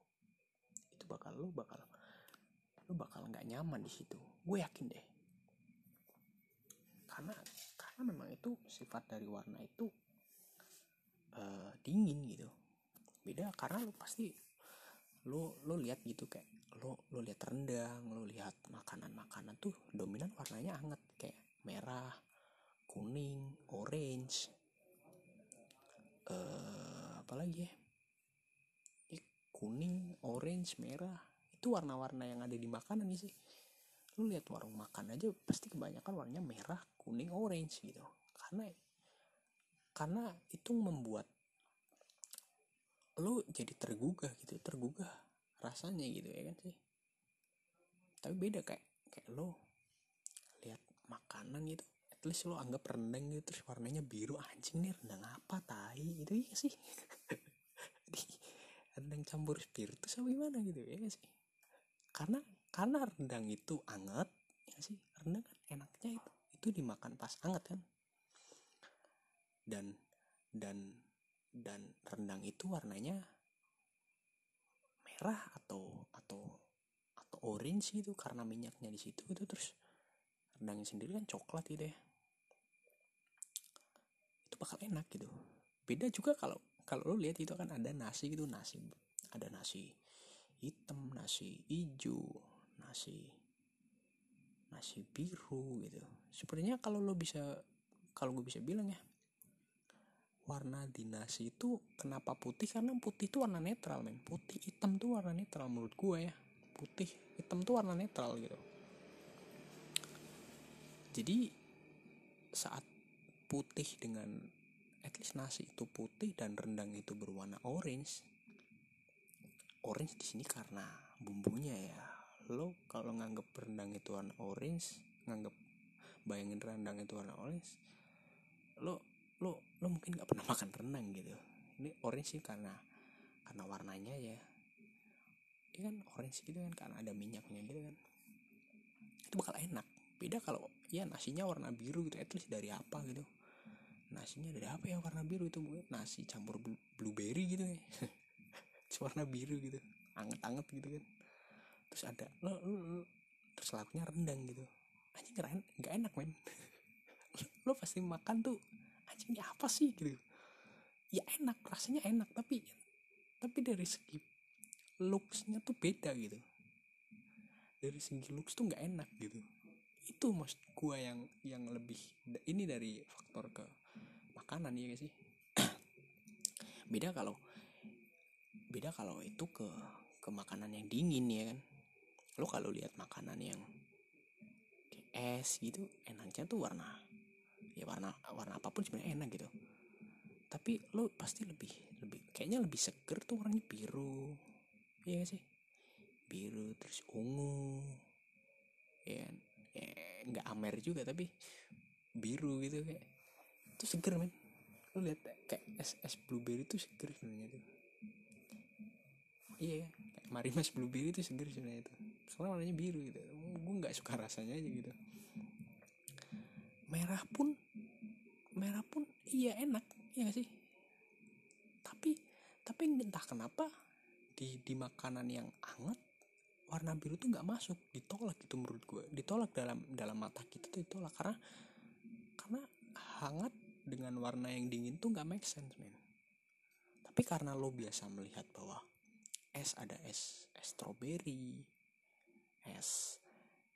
Itu bakal lo bakal lo bakal nggak nyaman di situ. Gue yakin deh. Karena karena memang itu sifat dari warna itu. Uh, dingin gitu. Beda karena lo pasti lo lo lihat gitu, kayak lo lo lihat rendang, lo lihat makanan-makanan tuh dominan warnanya hangat, kayak merah, kuning, orange, uh, apalagi ya eh, kuning, orange, merah, itu warna-warna yang ada di makanan sih. Lo lihat warung makan aja pasti kebanyakan warnanya merah, kuning, orange gitu, karena karena itu membuat lo jadi tergugah gitu, tergugah rasanya gitu ya kan sih. Tapi beda kayak kayak lo lihat makanan gitu, at least lo anggap rendang gitu, terus warnanya biru, anjing nih rendang apa tai gitu ya sih. Rendang campur spiritus apa gimana gitu ya kan sih. Karena karena rendang itu anget ya sih, rendang kan enaknya itu itu dimakan pas anget kan. dan dan dan rendang itu warnanya merah atau atau atau orange gitu karena minyaknya di situ itu. Terus rendangnya sendiri kan coklat gitu ya, itu bakal enak gitu. Beda juga kalau kalau lo lihat itu kan ada nasi gitu, nasi ada nasi hitam, nasi hijau, nasi nasi biru gitu. Sebenarnya kalau lo bisa kalau gue bisa bilang ya, warna dinasti itu kenapa putih, karena putih itu warna netral men, putih hitam tuh warna netral menurut gue ya, putih hitam tuh warna netral gitu. Jadi saat putih dengan at least nasi itu putih dan rendang itu berwarna orange, orange di sini karena bumbunya ya. Lo kalau nganggep rendang itu warna orange, nganggep bayangin rendang itu warna orange, lo lo lo mungkin nggak pernah makan renang gitu. Ini orange sih karena karena warnanya ya, ini kan orange gitu kan karena ada minyaknya gitu kan, itu bakal enak. Beda kalau ya nasinya warna biru gitu, at least dari apa gitu, nasinya dari apa ya warna biru itu, mungkin nasi campur bl- blueberry gitu ya warna biru gitu, anget-anget gitu kan. Terus ada lo lo, lo. terus lauknya rendang gitu, anjing nggak enak men. Lo pasti makan tuh anjing ini apa sih gitu ya, enak rasanya enak tapi tapi dari segi looksnya tuh beda gitu, dari segi looks tuh nggak enak gitu. Itu maksud gue yang yang lebih ini dari faktor ke makanan ya guys sih. beda kalau beda kalau itu ke ke makanan yang dingin ya kan. Lo kalau lihat makanan yang kayak es gitu, enaknya tuh warna ya warna warna apapun sebenarnya enak gitu, tapi lo pasti lebih lebih kayaknya lebih seger tuh warnanya biru ya sih, biru terus ungu ya, ya nggak amer juga tapi biru gitu, kayak itu seger men. Lo lihat kayak es es blueberry tuh seger sebenarnya tuh, iya kayak marimas blueberry tuh seger sebenarnya itu, soalnya warnanya biru gitu. Gue nggak suka rasanya aja gitu. Merah pun merah pun iya enak ya sih, tapi tapi entah kenapa di di makanan yang hangat warna biru tuh nggak masuk, ditolak gitu menurut gue, ditolak dalam dalam mata kita tuh ditolak, karena karena hangat dengan warna yang dingin tuh nggak make sense men. Tapi karena lo biasa melihat bahwa es ada es es strawberry, es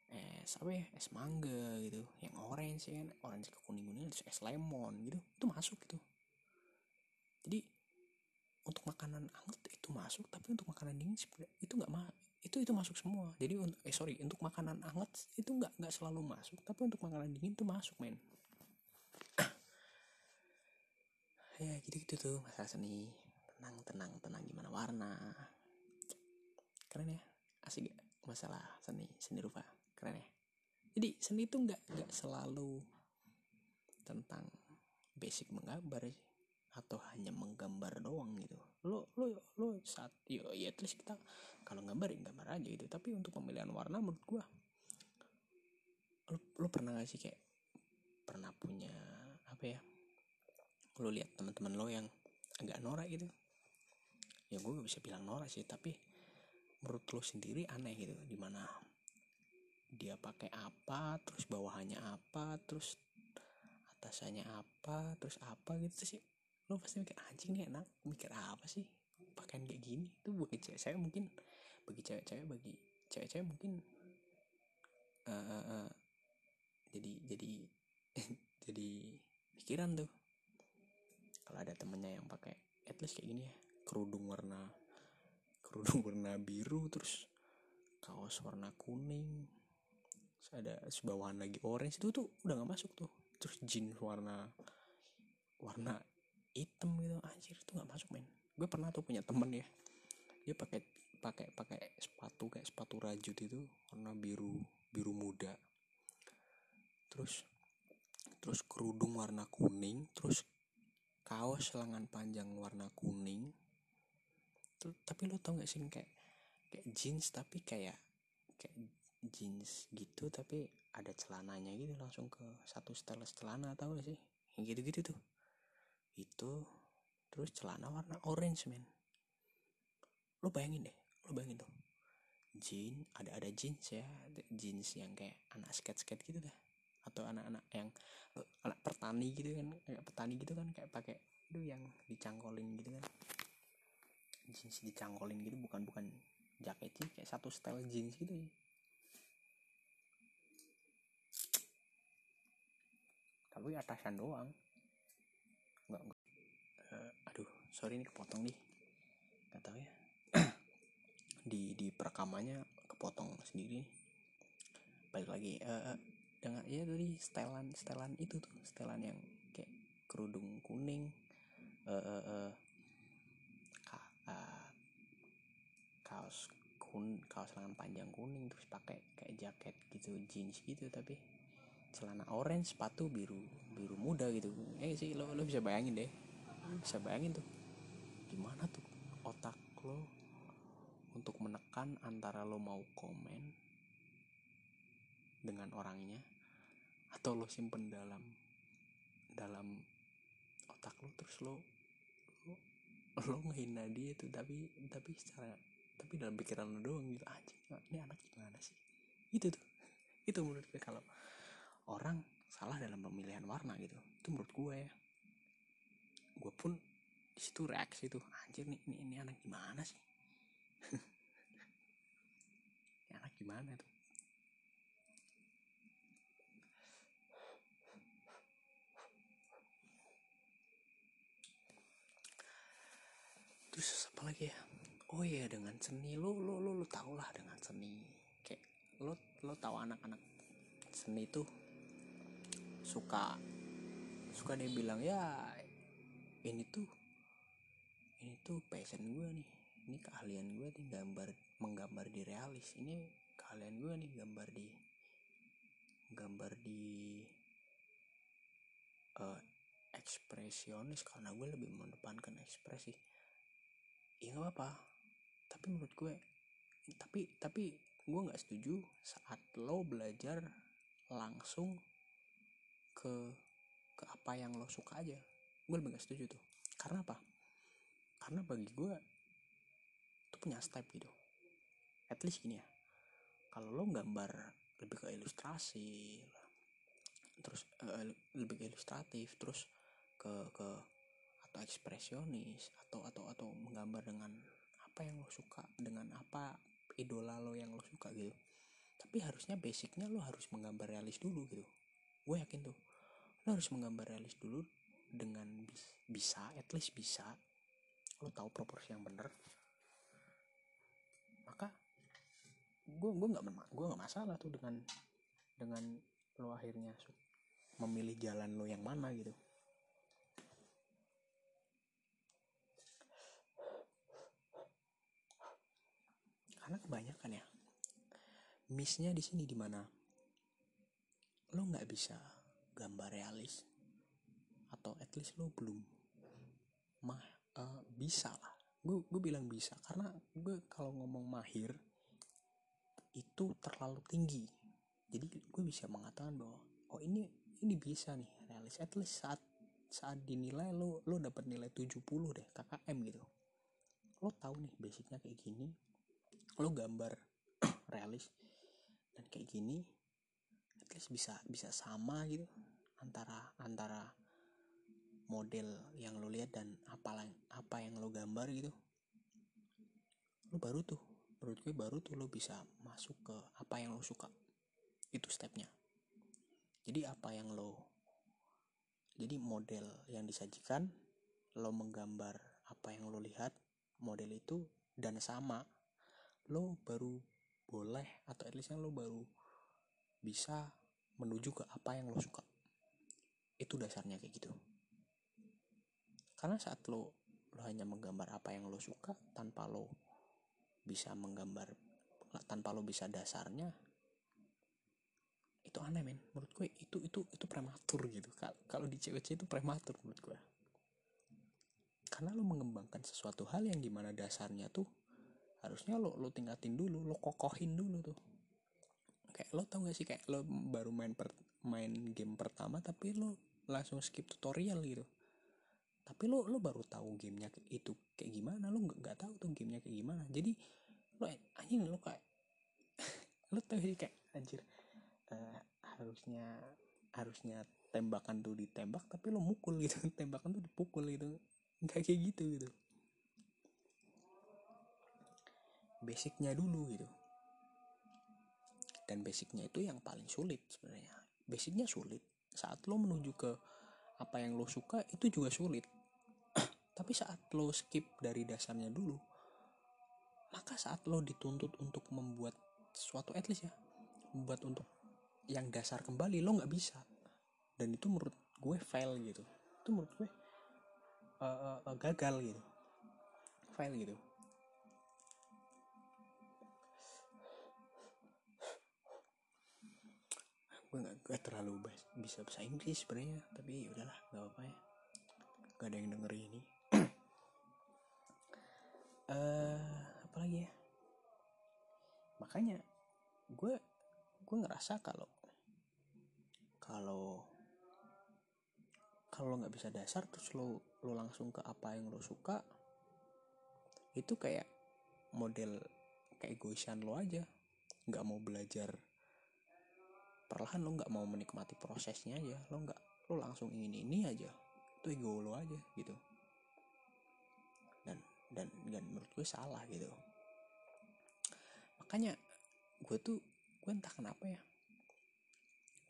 es apa ya, es mangga gitu yang orange ya kan, orange ke kuning-kuning, terus es lemon gitu, itu masuk gitu. Jadi untuk makanan hangat itu masuk, tapi untuk makanan dingin itu nggak ma itu itu masuk semua. Jadi untuk eh sorry untuk makanan hangat itu nggak nggak selalu masuk, tapi untuk makanan dingin itu masuk men. Ya gitu-gitu tuh masalah seni, tenang tenang tenang gimana warna, keren ya, asik ya masalah seni seni rupa, keren ya. Jadi seni itu nggak nggak selalu tentang basic menggambar atau hanya menggambar doang gitu. Lo lo lo saat yo ya terus kita kalau gambarin gambar aja gitu, tapi untuk pemilihan warna menurut gua, lo lo pernah nggak sih kayak pernah punya apa ya, lo lihat teman-teman lo yang agak norak gitu ya, gue gak bisa bilang norak sih, tapi menurut lo sendiri aneh gitu, dimana dia pakai apa, terus bawahannya apa, terus atasannya apa, terus apa gitu sih. Lo pasti mikir anjing nih enak, mikir apa sih pakaian kayak gini. Itu bagi cewek-cewek mungkin bagi cewek-cewek bagi cewek-cewek mungkin uh, uh, uh, jadi jadi jadi pikiran tuh kalau ada temennya yang pakai at least kayak gini ya, kerudung warna kerudung warna biru, terus kaos warna kuning, terus ada sebawahan lagi orange, itu tuh udah nggak masuk tuh. Terus jeans warna warna hitam gitu, anjir itu nggak masuk men. Gue pernah tuh punya temen ya, dia pakai pakai pakai sepatu kayak sepatu rajut itu warna biru biru muda, terus terus kerudung warna kuning, terus kaos lengan panjang warna kuning. Tuh, tapi lo tau gak sih kayak kayak jeans tapi kayak kayak jeans gitu tapi ada celananya gitu, langsung ke satu setelan celana, tau gak sih yang gitu-gitu tuh. Itu terus celana warna orange men. Lo bayangin deh, lo bayangin tuh jeans, ada ada jeans ya, jeans yang kayak anak skate-skate gitu dah, atau anak-anak yang anak petani gitu kan, kayak petani gitu kan, kayak pakai itu yang dicangkolin gitu kan, jeans dicangkolin gitu, bukan bukan jaket sih, kayak satu style jeans gitu ya. tapi atasan doang. Nggak, nggak. Uh, aduh, sorry ini kepotong nih. Nggak tahu ya. di di perekamannya kepotong sendiri. Balik lagi. Uh, dengan ya dari setelan setelan itu tuh, setelan yang kayak kerudung kuning. Uh, uh, uh, ka- uh, kaos kun kaos lengan panjang kuning, terus pakai kayak jaket gitu, jeans gitu, tapi celana orange, sepatu biru biru muda gitu. Eh sih lo lo bisa bayangin deh, bisa bayangin tuh gimana tuh otak lo untuk menekan antara lo mau komen dengan orangnya atau lo simpen dalam dalam otak lo, terus lo lo ngehina dia itu, tapi tapi secara tapi dalam pikiran lo doang gitu. Anjing, ini anak gimana sih? Itu tuh itu menurut gue kalau orang salah dalam pemilihan warna gitu, itu menurut gue ya. Gue pun di situ reaksi tuh, anjir nih ini, ini anak gimana sih? Ini anak gimana tuh? Terus apa lagi ya? Oh iya, dengan seni. Lo lo lo, lo tau lah dengan seni. Kayak lo lo tau anak-anak seni tuh suka suka dia bilang ya ini tuh ini tuh passion gue nih. Ini keahlian gue nih, gambar menggambar di realis. Ini keahlian gue nih, gambar di gambar di uh, ekspresionis karena gue lebih mendepankan ekspresi. Ya nggak apa-apa, tapi menurut gue tapi tapi gue nggak setuju saat lo belajar langsung ke ke apa yang lo suka aja. Gue lebih nggak setuju tuh, karena apa? Karena bagi gue itu punya step gitu. At least gini ya, kalau lo gambar lebih ke ilustrasi, terus uh, lebih ke ilustratif, terus ke ke ekspresionis atau atau atau menggambar dengan apa yang lo suka, dengan apa idola lo yang lo suka gitu. Tapi harusnya basicnya lo harus menggambar realis dulu gitu. Gue yakin tuh lo harus menggambar realis dulu dengan bisa, at least bisa lo tahu proporsi yang benar. Maka gue gue nggak gue nggak masalah tuh dengan dengan lo akhirnya memilih jalan lo yang mana gitu. Karena kebanyakan ya miss-nya di sini, di mana lo nggak bisa gambar realis, atau at least lo belum mah uh, bisa lah. Gue gue bilang bisa karena gue kalau ngomong mahir itu terlalu tinggi, jadi gue bisa mengatakan bahwa oh ini ini bisa nih realis, at least saat saat dinilai lo lo dapat nilai tujuh puluh deh K K M gitu. Lo tahu nih basicnya kayak gini, lo gambar realis dan kayak gini, at least bisa bisa sama gitu antara antara model yang lo lihat dan apa apa yang lo gambar gitu. Lo baru tuh, menurut gue baru tuh lo bisa masuk ke apa yang lo suka. Itu stepnya. Jadi apa yang lo jadi model yang disajikan, lo menggambar apa yang lo lihat model itu dan sama, lo baru boleh atau at leastnya lo baru bisa menuju ke apa yang lo suka. Itu dasarnya kayak gitu. Karena saat lo lo hanya menggambar apa yang lo suka tanpa lo bisa menggambar, tanpa lo bisa dasarnya, itu aneh men. Menurut gue itu itu itu prematur gitu. Kalau di C W C itu prematur menurut gue. Karena lo mengembangkan sesuatu hal yang dimana dasarnya tuh harusnya lo lo tingkatin dulu, lo kokohin dulu tuh. Kayak lo tau gak sih, kayak lo baru main per, main game pertama tapi lo langsung skip tutorial gitu. Tapi lo lo baru tahu gamenya itu kayak gimana, lo nggak nggak tahu tuh gamenya kayak gimana. Jadi lo anjing lo kayak lo tau sih kayak anjir uh, harusnya harusnya tembakan tuh ditembak tapi lo mukul gitu, tembakan tuh dipukul gitu, nggak kayak gitu gitu. Basicnya dulu gitu, dan basicnya itu yang paling sulit sebenarnya. Basicnya sulit saat lo menuju ke apa yang lo suka itu juga sulit. Tapi saat lo skip dari dasarnya dulu, maka saat lo dituntut untuk membuat sesuatu, at least ya, membuat untuk yang dasar kembali, lo gak bisa. Dan itu menurut gue fail gitu. Itu menurut gue uh, uh, gagal gitu. Fail gitu. Gue gak, gak terlalu bisa bahasa Inggris sebenarnya, tapi yaudahlah, gak apa-apa ya. Gak ada yang dengerin ini. Uh, apa lagi ya? Makanya gue gue ngerasa kalau kalau kalau lo nggak bisa dasar terus lo lo langsung ke apa yang lo suka, itu kayak model keegoisan lo aja, nggak mau belajar perlahan, lo nggak mau menikmati prosesnya aja, lo nggak lo langsung ingin ini aja, itu ego lo aja gitu. Dan dan dan menurut gue salah gitu. Makanya gue tuh gue entah kenapa ya,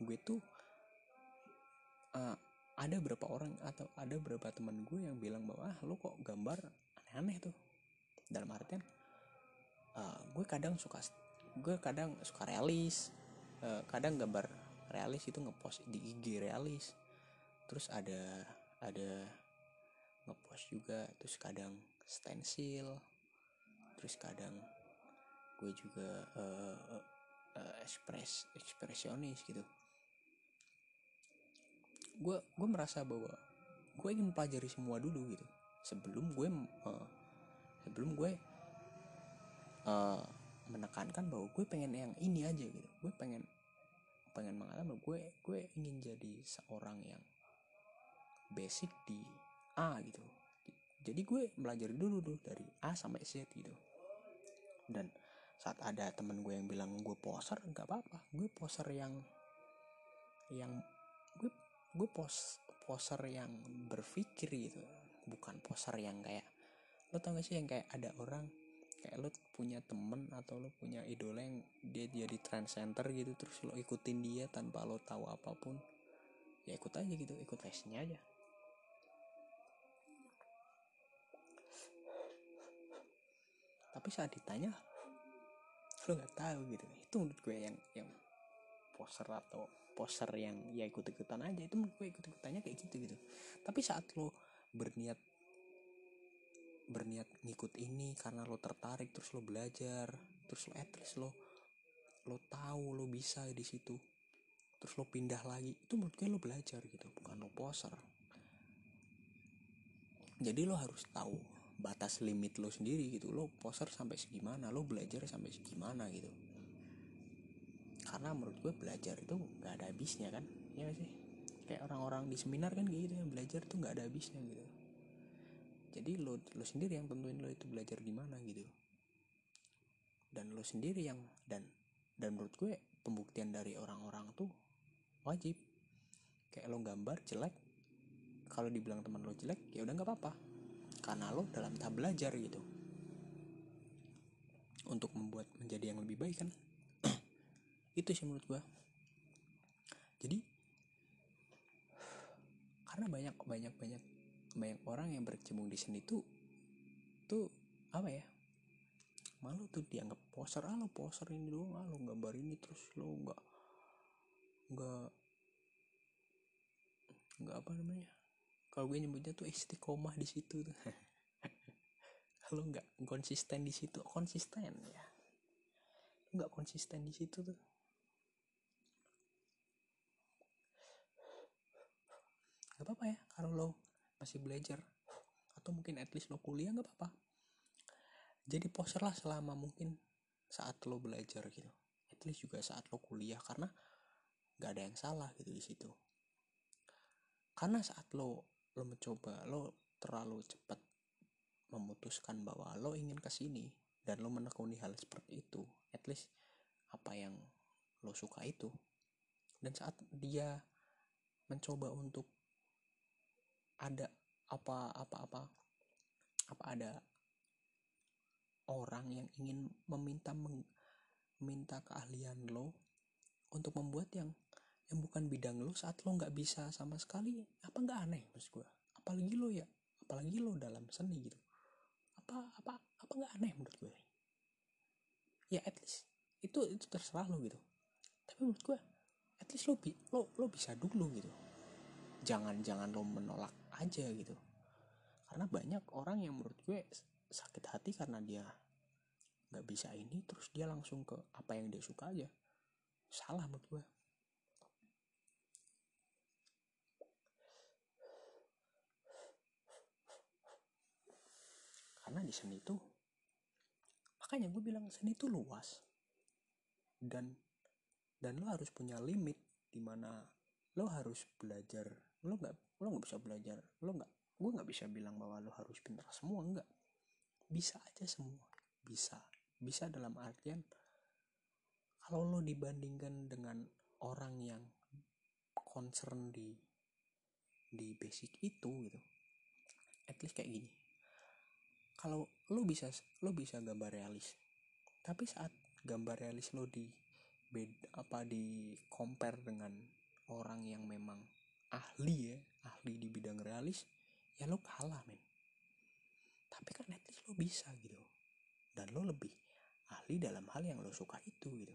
gue tuh uh, ada berapa orang atau ada berapa teman gue yang bilang bahwa ah, lo kok gambar aneh-aneh tuh, dalam artian uh, gue kadang suka gue kadang suka realis, uh, kadang gambar realis itu ngepost di I G realis, terus ada ada ngepost juga, terus kadang stensil, terus kadang gue juga uh, uh, ekspres ekspresionis gitu. Gue gue merasa bahwa gue ingin pelajari semua dulu gitu, sebelum gue uh, sebelum gue uh, menekankan bahwa gue pengen yang ini aja gitu. Gue pengen pengen mengalami, gue gue ingin jadi seorang yang basic di A gitu. Jadi gue belajar dulu tuh dari A sampai Z gitu. Dan saat ada teman gue yang bilang gue poser, nggak apa-apa. Gue poser yang yang gue gue pos poser yang berpikir gitu. Bukan poser yang kayak, lo tau gak sih yang kayak ada orang kayak lo punya temen atau lo punya idola yang dia jadi trend center gitu, terus lo ikutin dia tanpa lo tahu apapun. Ya ikut aja gitu, ikut fashion-nya aja. Tapi saat ditanya lo nggak tahu gitu, itu menurut gue yang yang poser atau poser yang ya ikut-ikutan aja, itu menurut gue ikut-ikutannya kayak gitu gitu. Tapi saat lo berniat berniat ngikut ini karena lo tertarik, terus lo belajar, terus lo at least lo lo tahu lo bisa di situ, terus lo pindah lagi, itu menurut gue lo belajar gitu, bukan lo poser. Jadi lo harus tahu batas limit lo sendiri gitu. Lo poser sampai segimana, lo belajar sampai segimana gitu. Karena menurut gue belajar itu gak ada habisnya kan, ya gak sih? Kayak orang-orang di seminar kan kayak gitu, yang belajar tuh gak ada habisnya gitu. Jadi lo lo sendiri yang tentuin lo itu belajar gimana gitu. Dan lo sendiri yang Dan dan menurut gue pembuktian dari orang-orang tuh wajib. Kayak lo gambar jelek, kalau dibilang teman lo jelek, ya udah gak apa-apa, karena lo dalam tahap belajar gitu untuk membuat menjadi yang lebih baik kan. Itu sih menurut gue. Jadi karena banyak banyak banyak banyak orang yang berkecimpung di seni tuh tuh apa ya, malu tuh dianggap poser. Ah lo poser ini doang, ah lo gambar ini, terus lo nggak nggak nggak apa namanya, kalau gue nyebutnya tuh istiqomah di situ tuh. Lo nggak konsisten di situ, konsisten ya, lo nggak konsisten di situ tuh. Gak apa-apa ya, kalau lo masih belajar atau mungkin at least lo kuliah, gak apa-apa. Jadi poser lah selama mungkin saat lo belajar gitu, at least juga saat lo kuliah, karena nggak ada yang salah gitu di situ. Karena saat lo lo mencoba, lo terlalu cepat memutuskan bahwa lo ingin kesini dan lo menekuni hal seperti itu, at least apa yang lo suka itu. Dan saat dia mencoba untuk ada apa-apa-apa, apa ada orang yang ingin meminta meminta keahlian lo untuk membuat yang yang bukan bidang lo saat lo nggak bisa sama sekali, apa nggak aneh maksud gue? Apalagi lo ya, apalagi lo dalam seni gitu, apa apa apa nggak aneh menurut gue? Ya at least itu itu terserah lo gitu. Tapi menurut gue, at least lo lo lo bisa dulu gitu. Jangan jangan lo menolak aja gitu. Karena banyak orang yang menurut gue sakit hati karena dia nggak bisa ini, terus dia langsung ke apa yang dia suka aja. Salah menurut gue. Karena di seni itu, makanya gue bilang seni itu luas, dan dan lo harus punya limit di mana lo harus belajar. Lo nggak lo nggak bisa belajar. Lo nggak gue nggak bisa bilang bahwa lo harus pintar semua, enggak. Bisa aja semua. Bisa bisa dalam artian kalau lo dibandingkan dengan orang yang concern di di basic itu gitu, at least kayak gini. Kalau lo bisa lo bisa gambar realis, tapi saat gambar realis lo di beda, apa di compare dengan orang yang memang ahli ya ahli di bidang realis, ya lo kalah men. Tapi kan at least lo bisa gitu, dan lo lebih ahli dalam hal yang lo suka itu gitu.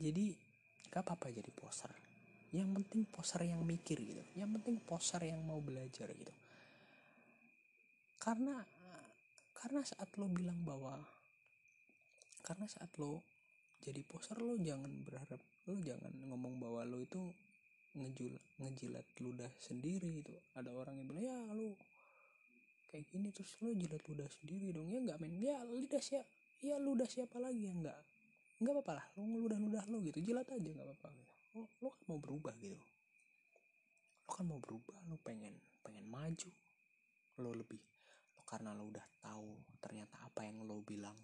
Jadi gak apa-apa jadi poser. Yang penting poser yang mikir gitu. Yang penting poser yang mau belajar gitu. Karena karena saat lo bilang bahwa karena saat lo jadi poser, lo jangan berharap, lo jangan ngomong bahwa lo itu ngejilat ngejilat ludah sendiri gitu. Ada orang yang bilang, "Ya, lu kayak gini terus lu jilat ludah sendiri dong." Ya enggak men. Ya lidah siapa? Ya ludah siapa lagi yang enggak? Enggak apa-apa lah, lu ngeludah-ludah lu gitu, jilat aja enggak apa-apa. Lu, lu kan mau berubah gitu. Lu kan mau berubah, lu pengen pengen maju. Lu lebih lu karena lu udah tahu ternyata apa yang lu bilang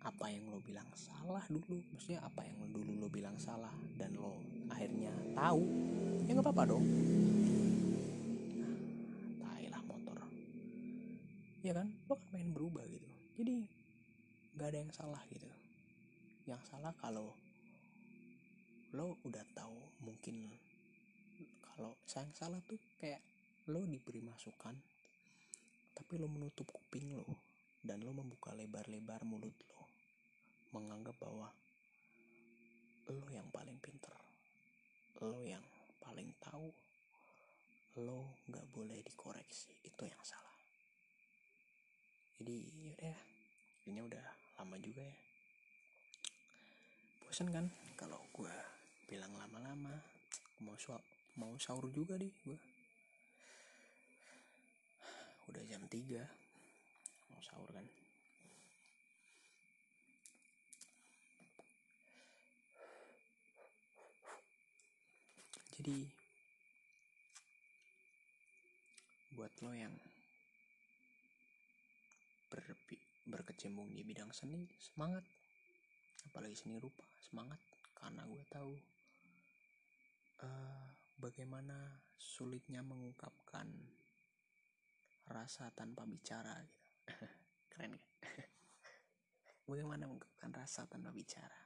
apa yang lo bilang salah dulu, maksudnya apa yang dulu lo bilang salah dan lo akhirnya tahu, ya nggak apa-apa dong. Nah, tailah motor, ya kan? Lo kan main berubah gitu, jadi nggak ada yang salah gitu. Yang salah kalau lo udah tahu mungkin kalau yang salah tuh kayak lo diberi masukan, tapi lo menutup kuping lo dan lo membuka lebar-lebar mulut lo, menganggap bahwa lo yang paling pinter, lo yang paling tahu, lo gak boleh dikoreksi, itu yang salah. Jadi yaudah, ini udah lama juga ya. Bosan kan kalau gue bilang lama-lama, mau su- mau sahur juga deh gue. Udah jam tiga, mau sahur kan. Jadi buat lo yang ber, berkecimpung di bidang seni, semangat. Apalagi seni rupa, semangat. Karena gue tahu uh, bagaimana sulitnya mengungkapkan rasa tanpa bicara gitu. Keren gak? Bagaimana mengungkapkan rasa tanpa bicara,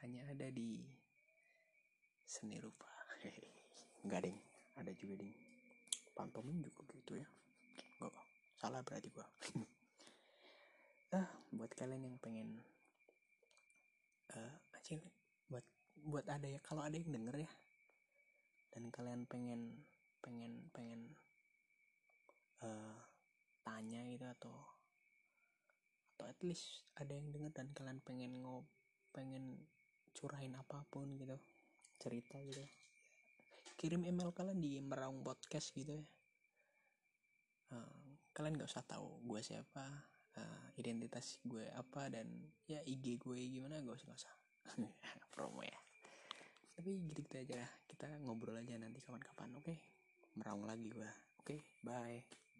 hanya ada di seni rupa. Enggak ding, ada juga ding, pantomim juga gitu ya. Gak, salah berarti gua. Ah, buat kalian yang pengen uh, acil, buat buat ada ya, kalau ada yang denger ya, dan kalian pengen pengen pengen uh, tanya gitu, atau atau at least ada yang denger dan kalian pengen ngop pengen curahin apapun gitu, cerita gitu, kirim email kalian di Meraung Podcast gitu ya. Uh, kalian nggak usah tahu gue siapa, uh, identitas gue apa, dan ya I G gue gimana, gak usah gak usah promo ya. Tapi gitu gitu aja lah, kita ngobrol aja nanti kapan-kapan, oke? Okay? Meraung lagi gue, oke? Okay, bye.